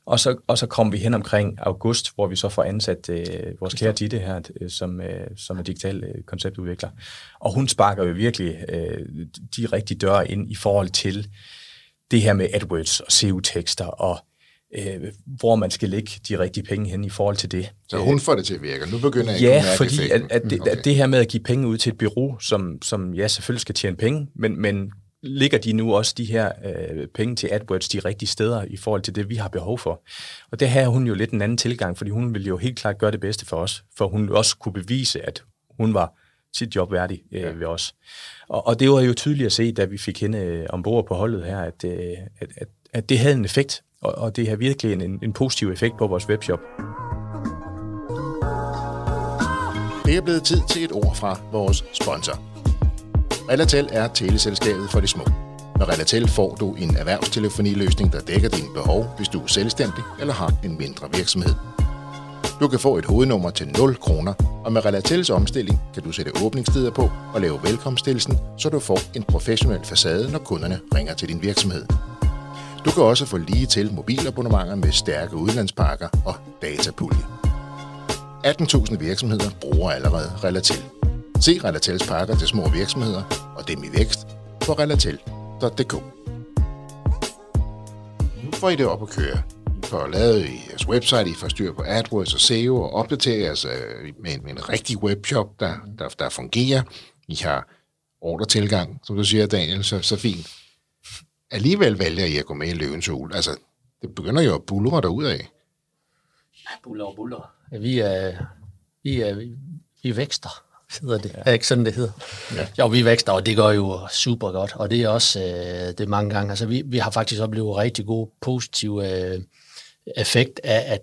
og så kommer vi hen omkring august, hvor vi så får ansat vores kære Ditte her, som er digital konceptudvikler. Og hun sparker jo virkelig de rigtige døre ind i forhold til det her med AdWords og SEO-tekster og hvor man skal lægge de rigtige penge hen i forhold til det. Så hun får det til at virke, nu begynder jeg at mærke fordi at det her med at give penge ud til et bureau, som selvfølgelig skal tjene penge, men ligger de nu også de her penge til AdWords de rigtige steder i forhold til det, vi har behov for? Og det her har hun jo lidt en anden tilgang, fordi hun ville jo helt klart gøre det bedste for os, for hun også kunne bevise, at hun var sit job værdig ved os. Og det var jo tydeligt at se, da vi fik hende ombord på holdet her, at det havde en effekt, og det har virkelig en positiv effekt på vores webshop. Det er blevet tid til et ord fra vores sponsor. Relatel er teleselskabet for de små. Med Relatel får du en erhvervstelefoniløsning, der dækker dine behov, hvis du er selvstændig eller har en mindre virksomhed. Du kan få et hovednummer til 0 kroner, og med Relatels omstilling kan du sætte åbningstider på og lave velkomststillelsen, så du får en professionel facade, når kunderne ringer til din virksomhed. Du kan også få lige til mobilabonnementer med stærke udlandspakker og datapulje. 18.000 virksomheder bruger allerede Relatel. Se Relatels pakker til små virksomheder og dem i vækst på relatel.dk. Nu får I det op at køre. I får lavet jeres website, I får styr på AdWords og SEO og opdaterer jeres med en rigtig webshop, der fungerer. I har ordretilgang, som du siger, Daniel, så fint. Alligevel vælger I at gå med i Løvens Hul. Altså, det begynder jo at bullere derudad. Buller. Vi vækster, hedder det. Er ikke sådan, det hedder? Ja. Jo, vi vækster, og det gør jo super godt. Og det er også det mange gange. Altså, vi har faktisk oplevet rigtig gode, positive effekt af,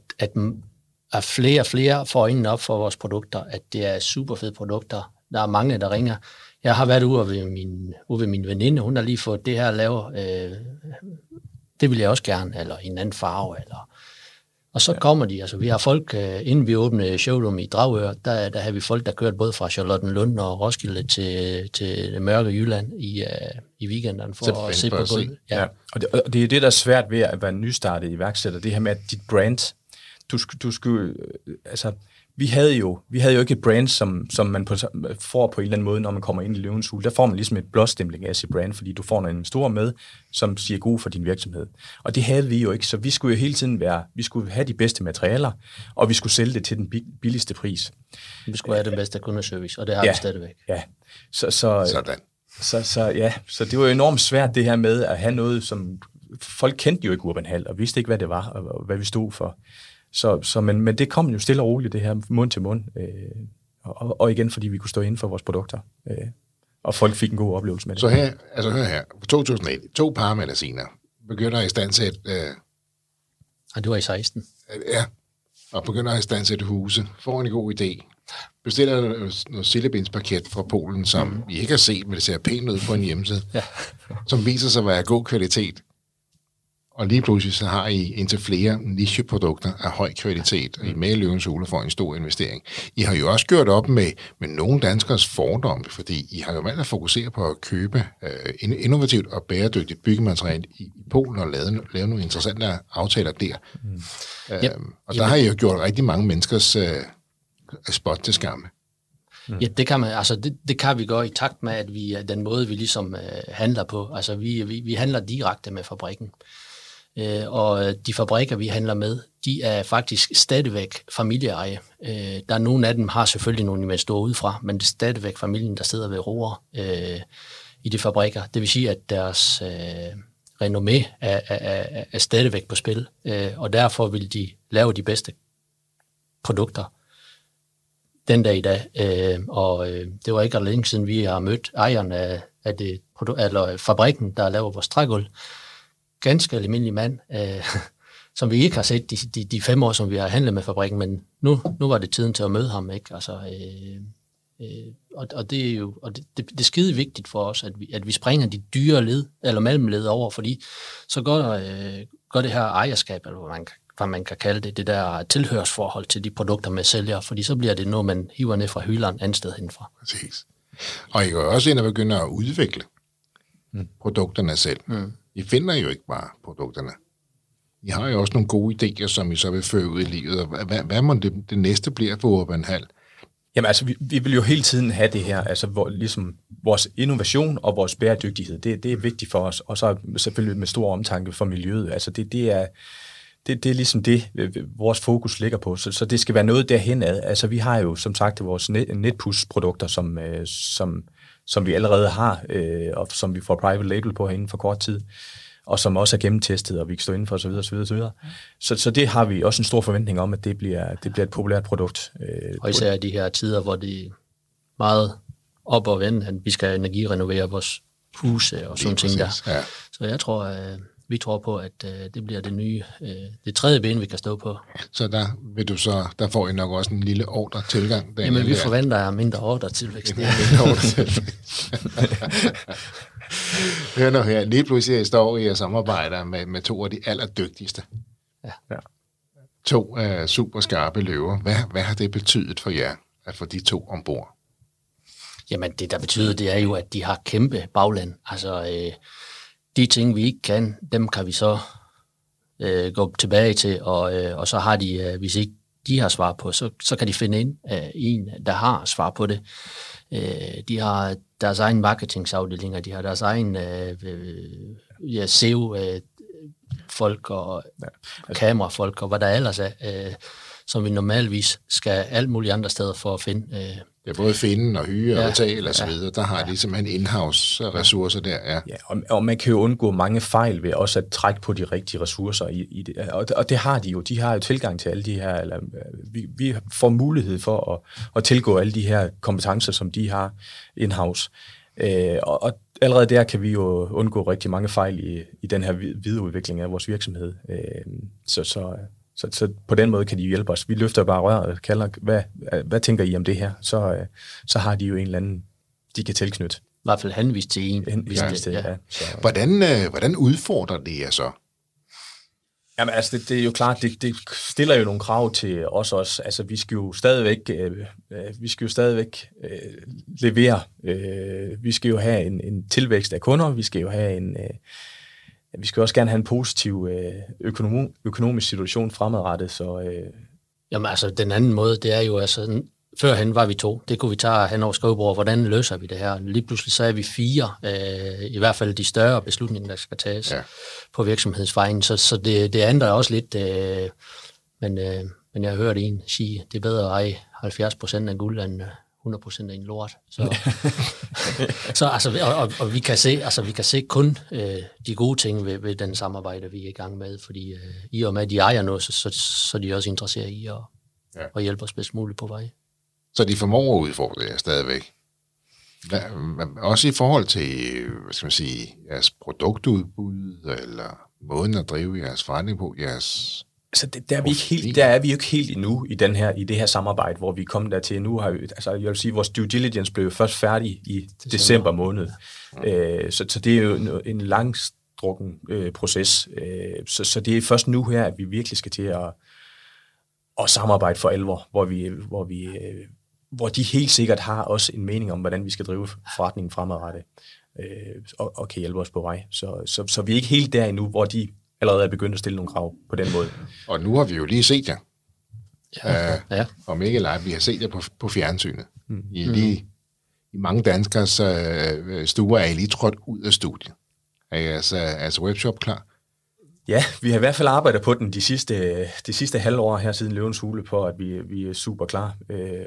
at flere og flere får øjnene op for vores produkter, at det er super fede produkter. Der er mange, der ringer. Jeg har været ude ved min veninde, hun har lige fået det her at lave, det vil jeg også gerne, eller en anden farve, eller... Og så kommer de, altså vi har folk, inden vi åbnede showroom i Dragør, der havde vi folk, der kørte både fra Charlottenlund og Roskilde til mørke Jylland i weekenderne for at se på gulvet. Ja. Og det er det, der er svært ved at være nystartet iværksætter, det her med at dit brand, du skulle, altså vi havde jo ikke et brand, som man får på en eller anden måde, når man kommer ind i Løvens Hul. Der får man ligesom et blåstempling af sit brand, fordi du får en investor med, som siger god for din virksomhed. Og det havde vi jo ikke, så vi skulle jo hele tiden vi skulle have de bedste materialer, og vi skulle sælge det til den billigste pris. Vi skulle have den bedste kundeservice, og det har vi stadigvæk. Ja, så det var jo enormt svært det her med at have noget, som folk kendte jo ikke Urban Hall, og vidste ikke, hvad det var, og hvad vi stod for. Men det kom jo stille og roligt, det her mund til mund. Og igen, fordi vi kunne stå inden for vores produkter. Og folk fik en god oplevelse med det. Så her, altså hør her. På 2001, 2 parmagasiner begynder at istandsætte... Og det var i 16. Ja, og begynder at istandsætte huse. Får en god idé. Bestiller noget sillebindspaket fra Polen, som vi ikke har set, men det ser pænt ud på en hjemmeside. Ja. Som viser sig at være god kvalitet. Og lige pludselig så har I indtil flere nicheprodukter af høj kvalitet, og I med Løvens Hul for en stor investering. I har jo også gjort op med nogle danskers fordomme, fordi I har jo valgt at fokusere på at købe innovativt og bæredygtigt byggemateriale i Polen og lave nogle interessante aftaler der. Og der har I jo gjort rigtig mange menneskers spot til skamme. Ja, det kan man, altså det kan vi gøre i takt med, at vi den måde vi ligesom handler på. Altså vi handler direkte med fabrikken. Og de fabrikker, vi handler med, de er faktisk stadigvæk familieeje. Der er nogle af dem, har selvfølgelig nogle investorer udefra, men det er stadigvæk familien, der sidder ved roret i de fabrikker. Det vil sige, at deres renommé er stadigvæk på spil, og derfor vil de lave de bedste produkter den dag i dag. Og det var ikke længe siden, vi har mødt ejeren af det, eller fabrikken, der laver vores trægulv. Ganske almindelig mand, som vi ikke har set de 5 år, som vi har handlet med fabrikken, men nu var det tiden til at møde ham, ikke? Altså, og det er jo det er skide vigtigt for os, at vi springer de dyre led eller mellemled over, fordi så går det her ejerskab, eller hvad man kan kalde det der tilhørsforhold til de produkter, man sælger, fordi så bliver det noget, man hiver ned fra hylderen andet sted henfra. Præcis. Og I går også ind og begynder at udvikle produkterne selv. Mm. I finder jo ikke bare produkterne. I har jo også nogle gode idéer, som I så vil føre ud i livet. Og hvad må det næste bliver for Urban Hall? Jamen altså, vi vil jo hele tiden have det her, altså ligesom vores innovation og vores bæredygtighed, det er vigtigt for os. Og så selvfølgelig med stor omtanke for miljøet. Altså det er ligesom det, vores fokus ligger på. Så det skal være noget derhenad. Altså vi har jo som sagt vores netpush-produkter, som vi allerede har, og som vi får private label på herinde for kort tid, og som også er gennemtestet, og vi kan stå inden for osv. Så det har vi også en stor forventning om, at det bliver et populært produkt. Og især i de her tider, hvor det er meget op og vende, at vi skal energirenovere vores huse og sådan ting der. Ja. Så jeg tror... Vi tror på, at det bliver det nye, det tredje ben, vi kan stå på. Så der får I nok også en lille ordretilgang. Jamen, vi forventer mindre ordretilvækst. Hør nu her, lige pludselig står I og samarbejder med 2 af de allerdygtigste. Ja. 2 super skarpe løver. Hvad har det betydet for jer, at få de 2 ombord? Jamen, det der betyder, det er jo, at de har kæmpe bagland. Altså... De ting, vi ikke kan, dem kan vi så gå tilbage til, og så har de, hvis ikke de har svar på, så kan de finde en, der har svar på det. De har deres egen marketingsafdelinger, de har deres egen SEO-folk og kamerafolk og hvad der ellers er, som vi normalvis skal alt muligt andre steder for at finde. Det er både finde og hyre og tale og så videre. Der har de simpelthen in-house-ressourcer der. Ja. Ja, og man kan jo undgå mange fejl ved også at trække på de rigtige ressourcer i det. Og det har de jo. De har jo tilgang til alle de her... Eller, vi får mulighed for at tilgå alle de her kompetencer, som de har in-house. Og allerede der kan vi jo undgå rigtig mange fejl i den her videreudvikling af vores virksomhed. Så på den måde kan de hjælpe os. Vi løfter bare røret og kalder, hvad tænker I om det her? Så har de jo en eller anden, de kan tilknytte. I hvert fald henvist til en. Ja. Hvordan udfordrer det jer så? Jamen altså, det er jo klart, det stiller jo nogle krav til os også. Altså, vi skal jo stadigvæk levere. Vi skal jo have en tilvækst af kunder. Vi skal jo have vi skal også gerne have en positiv økonomisk situation fremadrettet. Så. Jamen altså, den anden måde, det er jo altså, førhen var vi 2. Det kunne vi tage hen over skrivebordet. Hvordan løser vi det her? Lige pludselig så er vi 4. I hvert fald de større beslutninger, der skal tages på virksomhedsvejen. Så det ændrer også lidt. Men jeg har hørt en sige, det er bedre at eje 70% af guld end 100% af en lort. Så vi kan se, kun de gode ting ved den samarbejde, vi er i gang med. Fordi i og med, at de ejer noget, så er de også interesseret i at hjælpe os bedst muligt på vej. Så de formår at udfordre jer stadigvæk. Også i forhold til, hvad skal man sige, jeres produktudbud, eller måden at drive jeres forretning på, jeres... Altså, der er vi ikke helt endnu i det her samarbejde, hvor vi er kommet dertil. Nu har vi, altså, jeg vil sige, vores due diligence blev først færdig i december måned. Ja. Så det er jo en langstrukken proces. Så det er først nu her, at vi virkelig skal til at og samarbejde for alvor, hvor de helt sikkert har også en mening om, hvordan vi skal drive forretningen fremadrettet, og kan hjælpe os på vej. Så vi er ikke helt der endnu, hvor de allerede er begyndt at stille nogle krav på den måde. Og nu har vi jo lige set jer. Ja. Om ikke eller vi har set jer på fjernsynet. Mm. I mange danskers stuer er I lige trådt ud af studiet. Er jeres webshop klar? Ja, vi har i hvert fald arbejdet på den de sidste halvår her siden Løvens Hule på, at vi er super klar.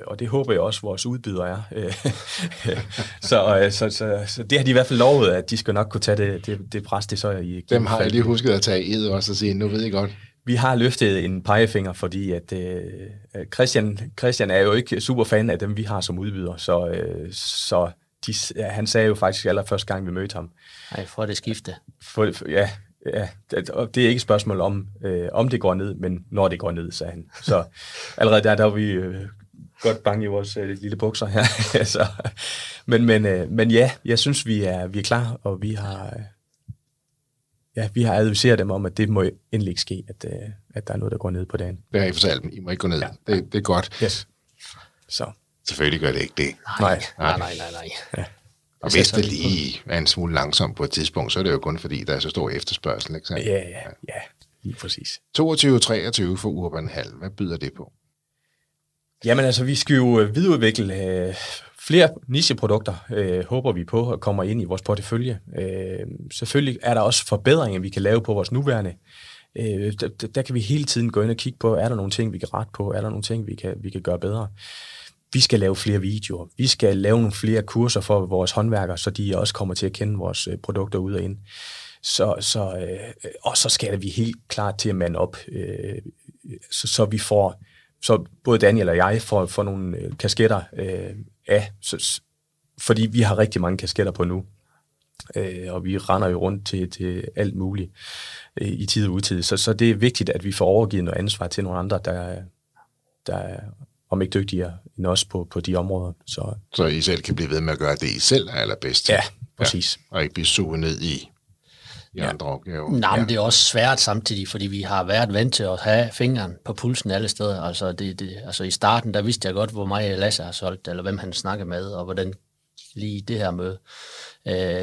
Og det håber jeg også, vores udbydere er. Så det har de i hvert fald lovet, at de skal nok kunne tage det pres, det så jeg i. Dem har jeg lige husket at tage ed også og sige, nu ved jeg godt. Vi har løftet en pegefinger, fordi at Christian er jo ikke super fan af dem, vi har som udbyder, så han sagde jo faktisk allerførste gang, vi mødte ham. Nej, for det skifte. Ja, det er ikke et spørgsmål om det går ned, men når det går ned, sagde han. Så allerede der var vi godt bange i vores lille bukser her. Så, men ja, jeg synes, vi er klar, og vi har adviseret dem om, at det må endelig ikke ske, at der er noget, der går ned på dagen. Det har I fortalt dem. I må ikke gå ned. Ja. Det er godt. Yes. Så. Selvfølgelig gør det ikke det. Nej. Ja. Og hvis det lige er en smule langsomt på et tidspunkt, så er det jo kun fordi, der er så stor efterspørgsel, ikke sandt? Ja, lige præcis. 22-23 for Urban Hall, hvad byder det på? Jamen altså, vi skal jo videreudvikle flere nicheprodukter, håber vi på, og kommer ind i vores portefølje. Selvfølgelig er der også forbedringer, vi kan lave på vores nuværende. Der kan vi hele tiden gå ind og kigge på, er der nogle ting, vi kan rette på, er der nogle ting, vi kan gøre bedre. Vi skal lave flere videoer, vi skal lave nogle flere kurser for vores håndværkere, så de også kommer til at kende vores produkter ud og ind. Og så skal vi helt klart til at mande op, så både Daniel og jeg får nogle kasketter af, fordi vi har rigtig mange kasketter på nu, og vi render jo rundt til alt muligt i tid og utid. Så det er vigtigt, at vi får overgivet noget ansvar til nogle andre, der om ikke dygtigere end os på de områder. Så I selv kan blive ved med at gøre det, I selv er allerbedst. Ja, præcis. Ja, og ikke blive suget ned i andre opgaver. Nej, men det er også svært samtidig, fordi vi har været vant til at have fingeren på pulsen alle steder. Altså, altså i starten, der vidste jeg godt, hvor meget Lasse har solgt, eller hvem han snakker med, og hvordan lige det her møde.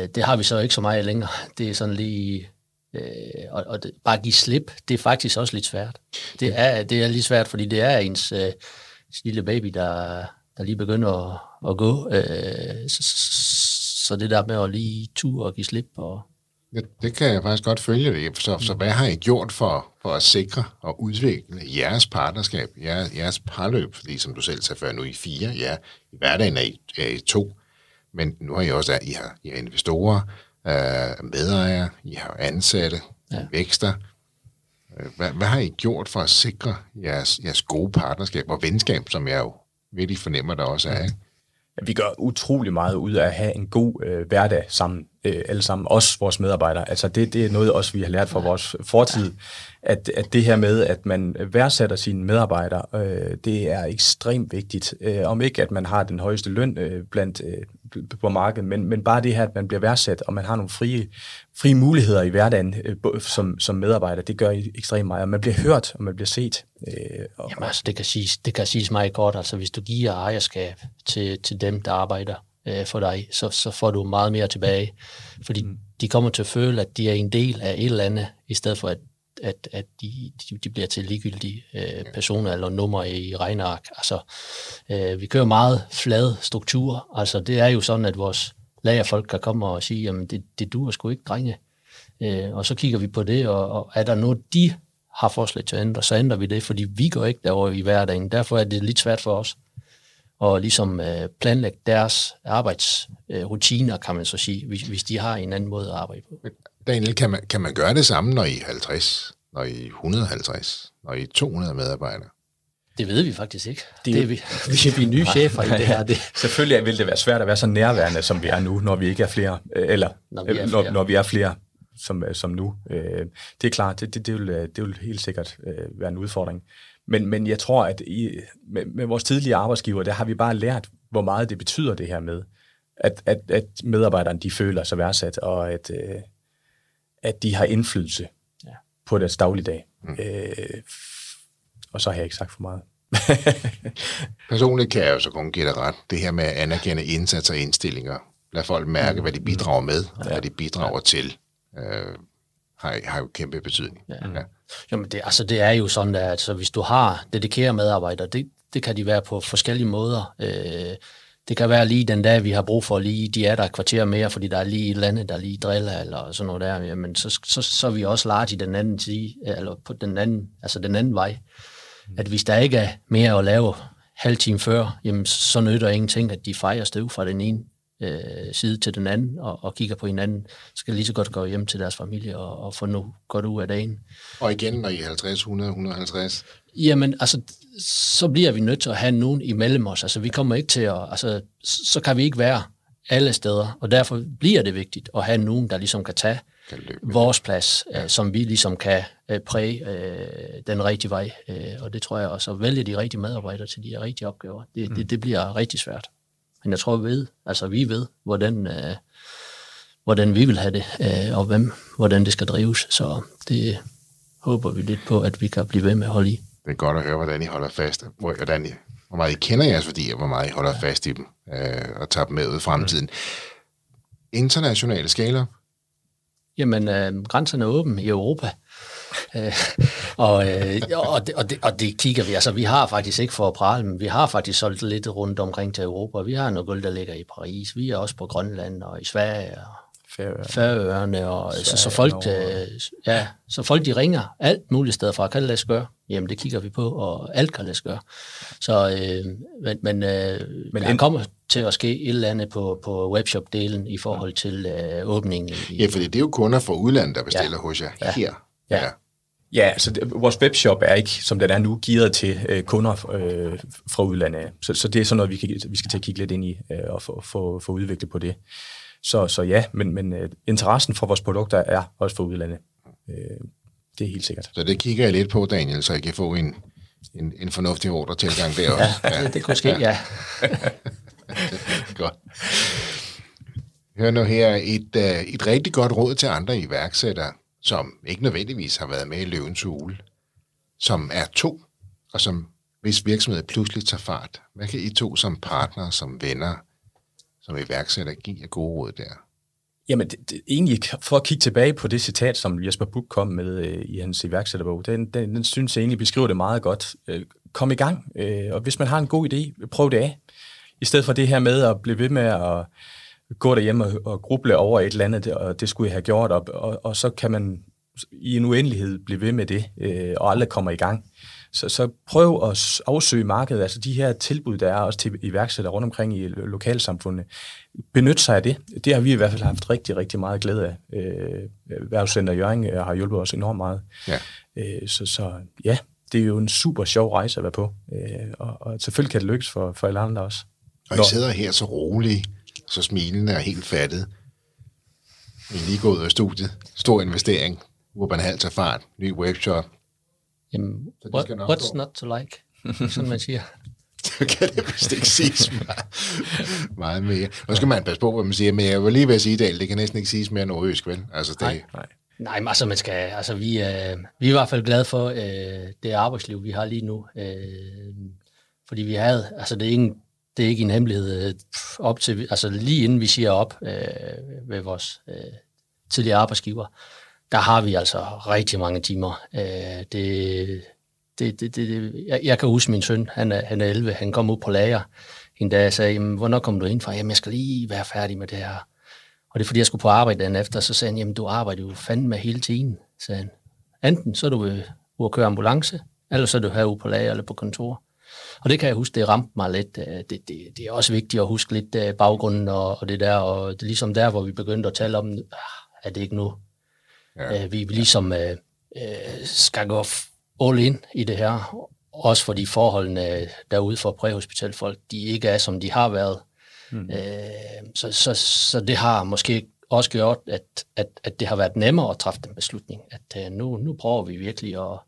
Det har vi så ikke så meget længere. Det er sådan lige... Og bare give slip, det er faktisk også lidt svært. Det er lidt svært, fordi det er ens... lille baby, der lige begynder at gå. Så det der med at lige ture og give slip. Ja, det kan jeg faktisk godt følge det. Så hvad har I gjort for at sikre og udvikle jeres partnerskab, jeres parløb? Fordi som du selv sagde før, nu er I 4. Ja, i hverdagen er I 2. Men nu har I også, I har investorer, medejere, I har ansatte, vækster. Hvad har I gjort for at sikre jeres gode partnerskab og venskab, som jeg jo virkelig fornemmer, der også er? Ikke? Vi gør utrolig meget ud af at have en god hverdag sammen, alle sammen, også vores medarbejdere. Altså det er noget også, vi har lært fra vores fortid, at det her med, at man værdsætter sine medarbejdere, det er ekstremt vigtigt. Om ikke, at man har den højeste løn på markedet, men bare det her, at man bliver værdsat, og man har nogle frie muligheder i hverdagen som medarbejder, det gør ekstremt meget. Og man bliver hørt, og man bliver set. Jamen, altså, det kan siges meget godt. Altså, hvis du giver ejerskab til dem, der arbejder for dig, så får du meget mere tilbage. Fordi de kommer til at føle, at de er en del af et eller andet, i stedet for at de bliver til ligegyldige personer eller numre i regneark. Altså, vi kører meget flade strukturer. Altså, det er jo sådan, at vores lagerfolk kan komme og sige, jamen, det duer sgu ikke, drenge. Og så kigger vi på det, og er der noget, de har forslag til at ændre, så ændrer vi det, fordi vi går ikke derover i hverdagen. Derfor er det lidt svært for os at ligesom planlægge deres arbejdsrutiner, kan man så sige, hvis de har en anden måde at arbejde på. Daniel, kan man gøre det samme, når I er 50, når I er 150, når I er 200 medarbejdere? Det ved vi faktisk ikke. Vi er nye chefer i det her. Det. Selvfølgelig vil det være svært at være så nærværende, som vi er nu, når vi ikke er flere, eller når vi er flere som nu. Det er klart, det vil helt sikkert være en udfordring. Men jeg tror, at med vores tidligere arbejdsgiver, der har vi bare lært, hvor meget det betyder det her med, at medarbejderne de føler sig værdsat, og at de har indflydelse på deres dagligdag. Og så har jeg ikke sagt for meget. Personligt kan jeg jo så kun give dig ret. Det her med at anerkende indsatser og indstillinger. Lad folk mærke, hvad de bidrager med, og hvad de bidrager til, har jo kæmpe betydning. Ja. Ja. Jamen det er jo sådan, at så hvis du har dedikerede medarbejdere, det kan de være på forskellige måder. Det kan være lige den dag, vi har brug for lige, de er der et kvarter mere, fordi der er lige et eller andet, der lige driller, eller sådan noget der. Jamen, så er vi også lært i den anden side, eller på den anden, altså den anden vej. At hvis der ikke er mere at lave halv time før, jamen, så nytter ingenting, at de fejrer støv fra den ene side til den anden, og kigger på hinanden, skal lige så godt gå hjem til deres familie, og få noget godt ud af dagen. Og igen, når I er 50, 100, 150? Jamen, altså, så bliver vi nødt til at have nogen imellem os. Altså, vi kommer ikke til at... Altså, så kan vi ikke være alle steder, og derfor bliver det vigtigt at have nogen, der ligesom kan tage vores plads, som vi ligesom kan præge den rigtige vej. Og det tror jeg også, at vælge de rigtige medarbejdere til de rigtige opgaver, det bliver rigtig svært. Men jeg tror, vi ved, hvordan vi vil have det, og hvordan det skal drives. Så det håber vi lidt på, at vi kan blive ved med at holde i. Det er godt at høre, hvordan I holder fast, hvor meget I kender jeres værdier, hvor meget I holder fast i dem, og tager dem med ud i fremtiden. Internationale skaler? Jamen, grænserne er åbne i Europa. og det kigger vi. Altså, vi har faktisk ikke for at prale, men vi har faktisk solgt lidt rundt omkring til Europa. Vi har noget guld, der ligger i Paris. Vi er også på Grønland og i Sverige og Færøerne. Og Sverige, så folk, så folk de ringer alt muligt sted fra. Kan det lade sig gøre? Jamen, det kigger vi på, og alt kan lade sig gøre. Så, men der kommer til at ske et eller andet på webshop-delen i forhold til åbningen. Ja, fordi det er jo kunder fra udlandet, der bestiller hos jer her. Ja. Ja, så vores webshop er ikke, som den er nu, gearet til kunder fra udlandet. Så det er sådan noget, vi skal til at kigge lidt ind i og få udviklet på det. Så ja, men interessen for vores produkter er også fra udlandet. Det er helt sikkert. Så det kigger jeg lidt på, Daniel, så I kan få en fornuftig ordretilgang der også. Ja, det kunne ske, ja. Godt. Hør nu her, et rigtig godt råd til andre iværksættere, som ikke nødvendigvis har været med i Løvens Hul, som er to, og som hvis virksomheden pludselig tager fart. Hvad kan I to som partner, som venner, som iværksætter give af gode råd der? Jamen, egentlig for at kigge tilbage på det citat, som Jesper Buch kom med i hans iværksætterbog, den synes jeg egentlig beskriver det meget godt. Kom i gang, og hvis man har en god idé, prøv det af. I stedet for det her med at blive ved med at gå derhjemme og gruble over et eller andet, og det skulle jeg have gjort op, og så kan man i en uendelighed blive ved med det, og aldrig kommer i gang. Så prøv at afsøge markedet, altså de her tilbud, der er også til iværksættere rundt omkring i lokalsamfundene. Benyt sig af det. Det har vi i hvert fald haft rigtig, rigtig meget glæde af. Erhvervscenter Hjørring har hjulpet os enormt meget. Ja. Det er jo en super sjov rejse at være på, og selvfølgelig kan det lykkes for alle andre også. Og jeg sidder her så rolig, så smilende og helt fattet. Vi er lige gået ud af studiet. Stor investering. Urban Hall tager fart. Ny webshop. Jamen, what's not to like? Sådan man siger. Det kan det vist ikke siges meget mere. Nu skal man passe på, hvad man siger, men jeg vil lige ved at sige, Dal, det kan næsten ikke siges mere nordjysk, vel? Altså, det... Nej, men altså, man skal, altså vi er i hvert fald glade for det arbejdsliv, vi har lige nu. Fordi vi havde, altså det er ikke en hemmelighed, op til, altså lige inden vi siger op ved vores tidligere arbejdsgiver, der har vi altså rigtig mange timer. Jeg kan huske min søn, han er 11, han kom ud på lager en dag og sagde, jamen, hvornår kom du ind fra? Jamen, jeg skal lige være færdig med det her. Og det er fordi, jeg skulle på arbejde den efter, så sagde han, jamen, du arbejder jo fandme hele tiden, sagde han. Enten så er du ude at køre ambulance, eller så er du herude på lager eller på kontor. Og det kan jeg huske, det ramte mig lidt. Det er også vigtigt at huske lidt baggrunden og det der, og det er ligesom der, hvor vi begyndte at tale om, er det ikke nu? Ja. Vi ligesom skal gå all in i det her, også fordi forholdene derude for præhospitalfolk, de ikke er, som de har været. Mm. Så det har måske også gjort, at det har været nemmere at træffe den beslutning, at nu prøver vi virkelig at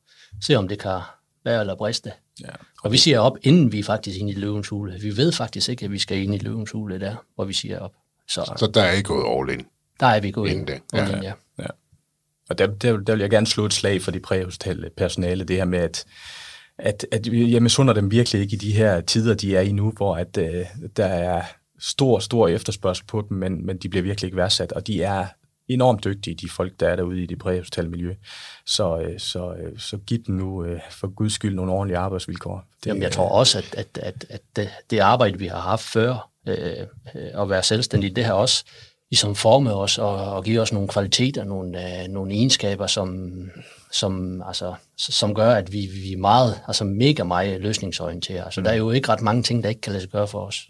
se, om det kan være eller briste. Ja. Og vi siger op, inden vi er faktisk inde i Løvens Hule. Vi ved faktisk ikke, at vi skal ind i Løvens Hule der, hvor vi siger op. Så der er I gået all in? Der er vi gået all in, ja. Og der vil jeg gerne slå et slag for de præhospitale personale, det her med, at jeg misunder dem virkelig ikke i de her tider, de er i nu, hvor at, der er stor efterspørgsel på dem, men de bliver virkelig ikke værdsat, og de er enormt dygtige, de folk, der er derude i det præhospitale miljø. Så giv dem nu for guds skyld nogle ordentlige arbejdsvilkår. Jamen, jeg tror også, at det arbejde, vi har haft før, at være selvstændig, det her også, ligesom forme os og give os nogle kvaliteter, nogle egenskaber, som gør, at vi er meget, altså mega meget løsningsorienteret. Så der er jo ikke ret mange ting, der ikke kan lade sig gøre for os.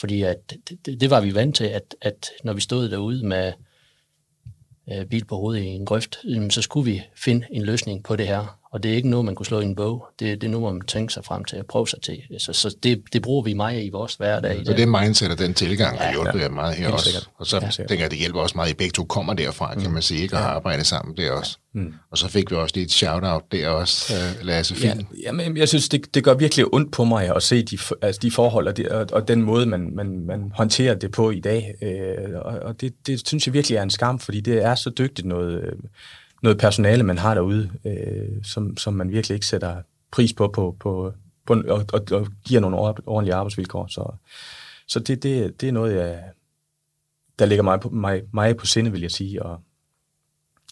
Fordi at, det var vi vant til, at når vi stod derude med bil på hovedet i en grøft, så skulle vi finde en løsning på det her. Og det er ikke noget, man kunne slå i en bog. Det er noget, man tænker sig frem til at prøve sig til. Så det bruger vi meget i vores hverdag. Og det mindset og den tilgang har hjulpet jer meget her også. Sikkert. Og så tænker jeg, det hjælper også meget, at I begge to kommer derfra, kan man sige, ikke? Og arbejde sammen der også. Mm. Og så fik vi også lige et shout-out der også, Lasse. Jamen, jeg synes, det gør virkelig ondt på mig at se de forhold og den måde, man håndterer det på i dag. Og det synes jeg virkelig er en skam, fordi det er så dygtigt noget personale, man har derude, som man virkelig ikke sætter pris på og giver nogle ordentlige arbejdsvilkår. Så det er noget, der ligger mig på sinde, vil jeg sige,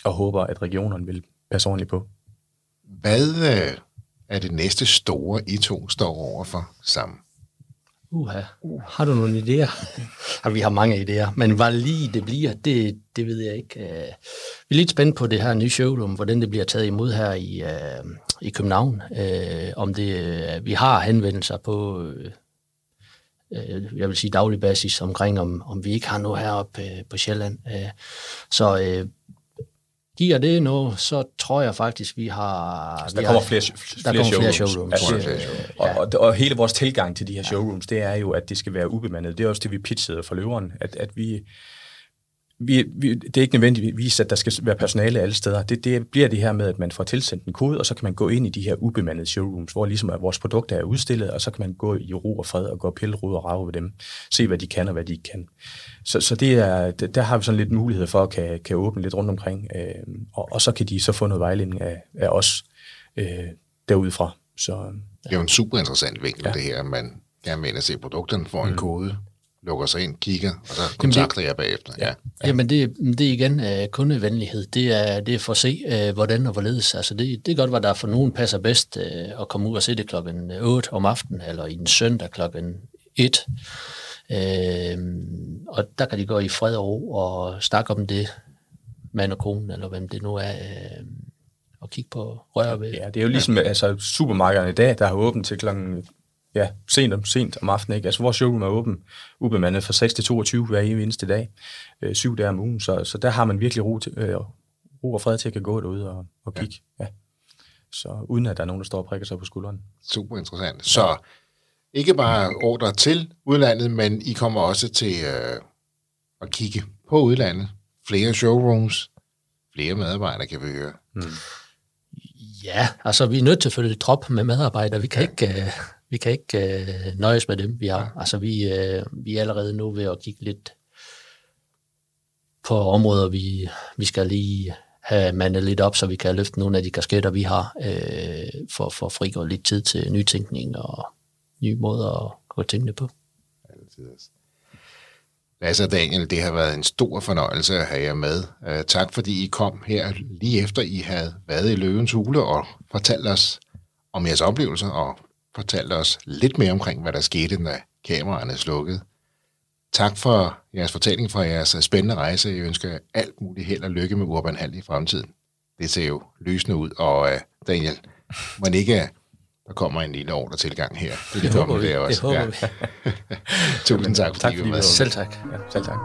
og håber, at regionerne vil passe ordentligt på. Hvad er det næste store, I to står overfor sammen? Har du nogle idéer? Vi har mange idéer, men hvad lige det bliver, det ved jeg ikke. Vi er lidt spændt på det her nye showroom, hvordan det bliver taget imod her i København. Om det, vi har henvendelser på, jeg vil sige daglig basis omkring, om vi ikke har noget heroppe på Sjælland. Så giver det noget, så tror jeg faktisk, vi har... Altså, der kommer flere showrooms. Og hele vores tilgang til de her showrooms, det er jo, at det skal være ubemandet. Det er også det, vi pitchede for Løveren, at vi det er ikke nødvendigvis, at der skal være personale alle steder. Det bliver det her med, at man får tilsendt en kode, og så kan man gå ind i de her ubemandede showrooms, hvor ligesom at vores produkter er udstillet, og så kan man gå i ro og fred og gå og pille, rode og rave ved dem, se hvad de kan og hvad de ikke kan. Så det er, der har vi sådan lidt mulighed for at kan åbne lidt rundt omkring, og så kan de så få noget vejledning af os derudefra. Så, Det er jo en super interessant vinkel, det her, man gerne vil ind og se produkterne, får en kode, lukker sig ind, kigger, og så kontakter jeg bagefter. Ja. Jamen, det er igen kundevenlighed. Det er for at se, hvordan og hvorledes. Altså, det er godt, hvad der for nogen passer bedst at komme ud og se det klokken 8 om aftenen, eller i en søndag klokken 1. Og der kan de gå i fred og ro og snakke om det, mand og kone, eller hvem det nu er, og kigge på rørved. Ja, det er jo ligesom altså, supermarkederne i dag, der har åbent til klokken... Ja, sent om aftenen, ikke? Altså, vores showroom er åben, ubemandet fra 6 til 22 hver eneste dag, 7 dage om ugen, så der har man virkelig ro og fred til at kan gå derude og kigge. Ja. Så uden at der er nogen, der står og prikker sig på skulderen. Super interessant. Så ikke bare ordre til udlandet, men I kommer også til at kigge på udlandet. Flere showrooms, flere medarbejdere, kan vi høre. Mm. Ja, altså vi er nødt til at følge trop med medarbejdere. Vi kan ikke nøjes med dem, vi har. Ja. Altså vi er allerede nu ved at kigge lidt på områder, vi skal lige have mandet lidt op, så vi kan løfte nogle af de kasketter, vi har, for at frigøre lidt tid til nytænkning og nye måder at gå tingene på. Lasse og Daniel, det har været en stor fornøjelse at have jer med. Tak fordi I kom her lige efter I havde været i Løvens Hule og fortalt os om jeres oplevelser og fortalte os lidt mere omkring, hvad der skete, når kameraerne slukkede. Tak for jeres fortælling, for jeres spændende rejse. Jeg ønsker alt muligt held og lykke med Urban Hall i fremtiden. Det ser jo lysende ud, og Daniel, man ikke der kommer en lille ordre tilgang her. Det håber vi. Også. Det håber vi. Tusind tak, fordi I var med. Selv tak. Ja, selv tak.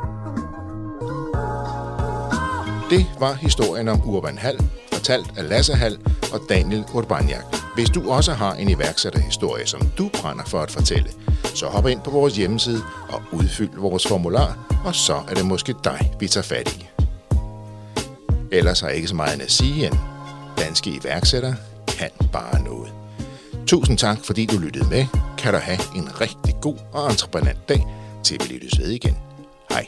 Det var historien om Urban Hall, fortalt af Lasse Hall og Daniel Urbaniak. Hvis du også har en iværksætterhistorie, som du brænder for at fortælle, så hop ind på vores hjemmeside og udfyld vores formular, og så er det måske dig, vi tager fat i. Ellers har jeg ikke så meget at sige end, danske iværksættere kan bare noget. Tusind tak, fordi du lyttede med. Kan du have en rigtig god og entreprenant dag, til vi lyttes ved igen. Hej.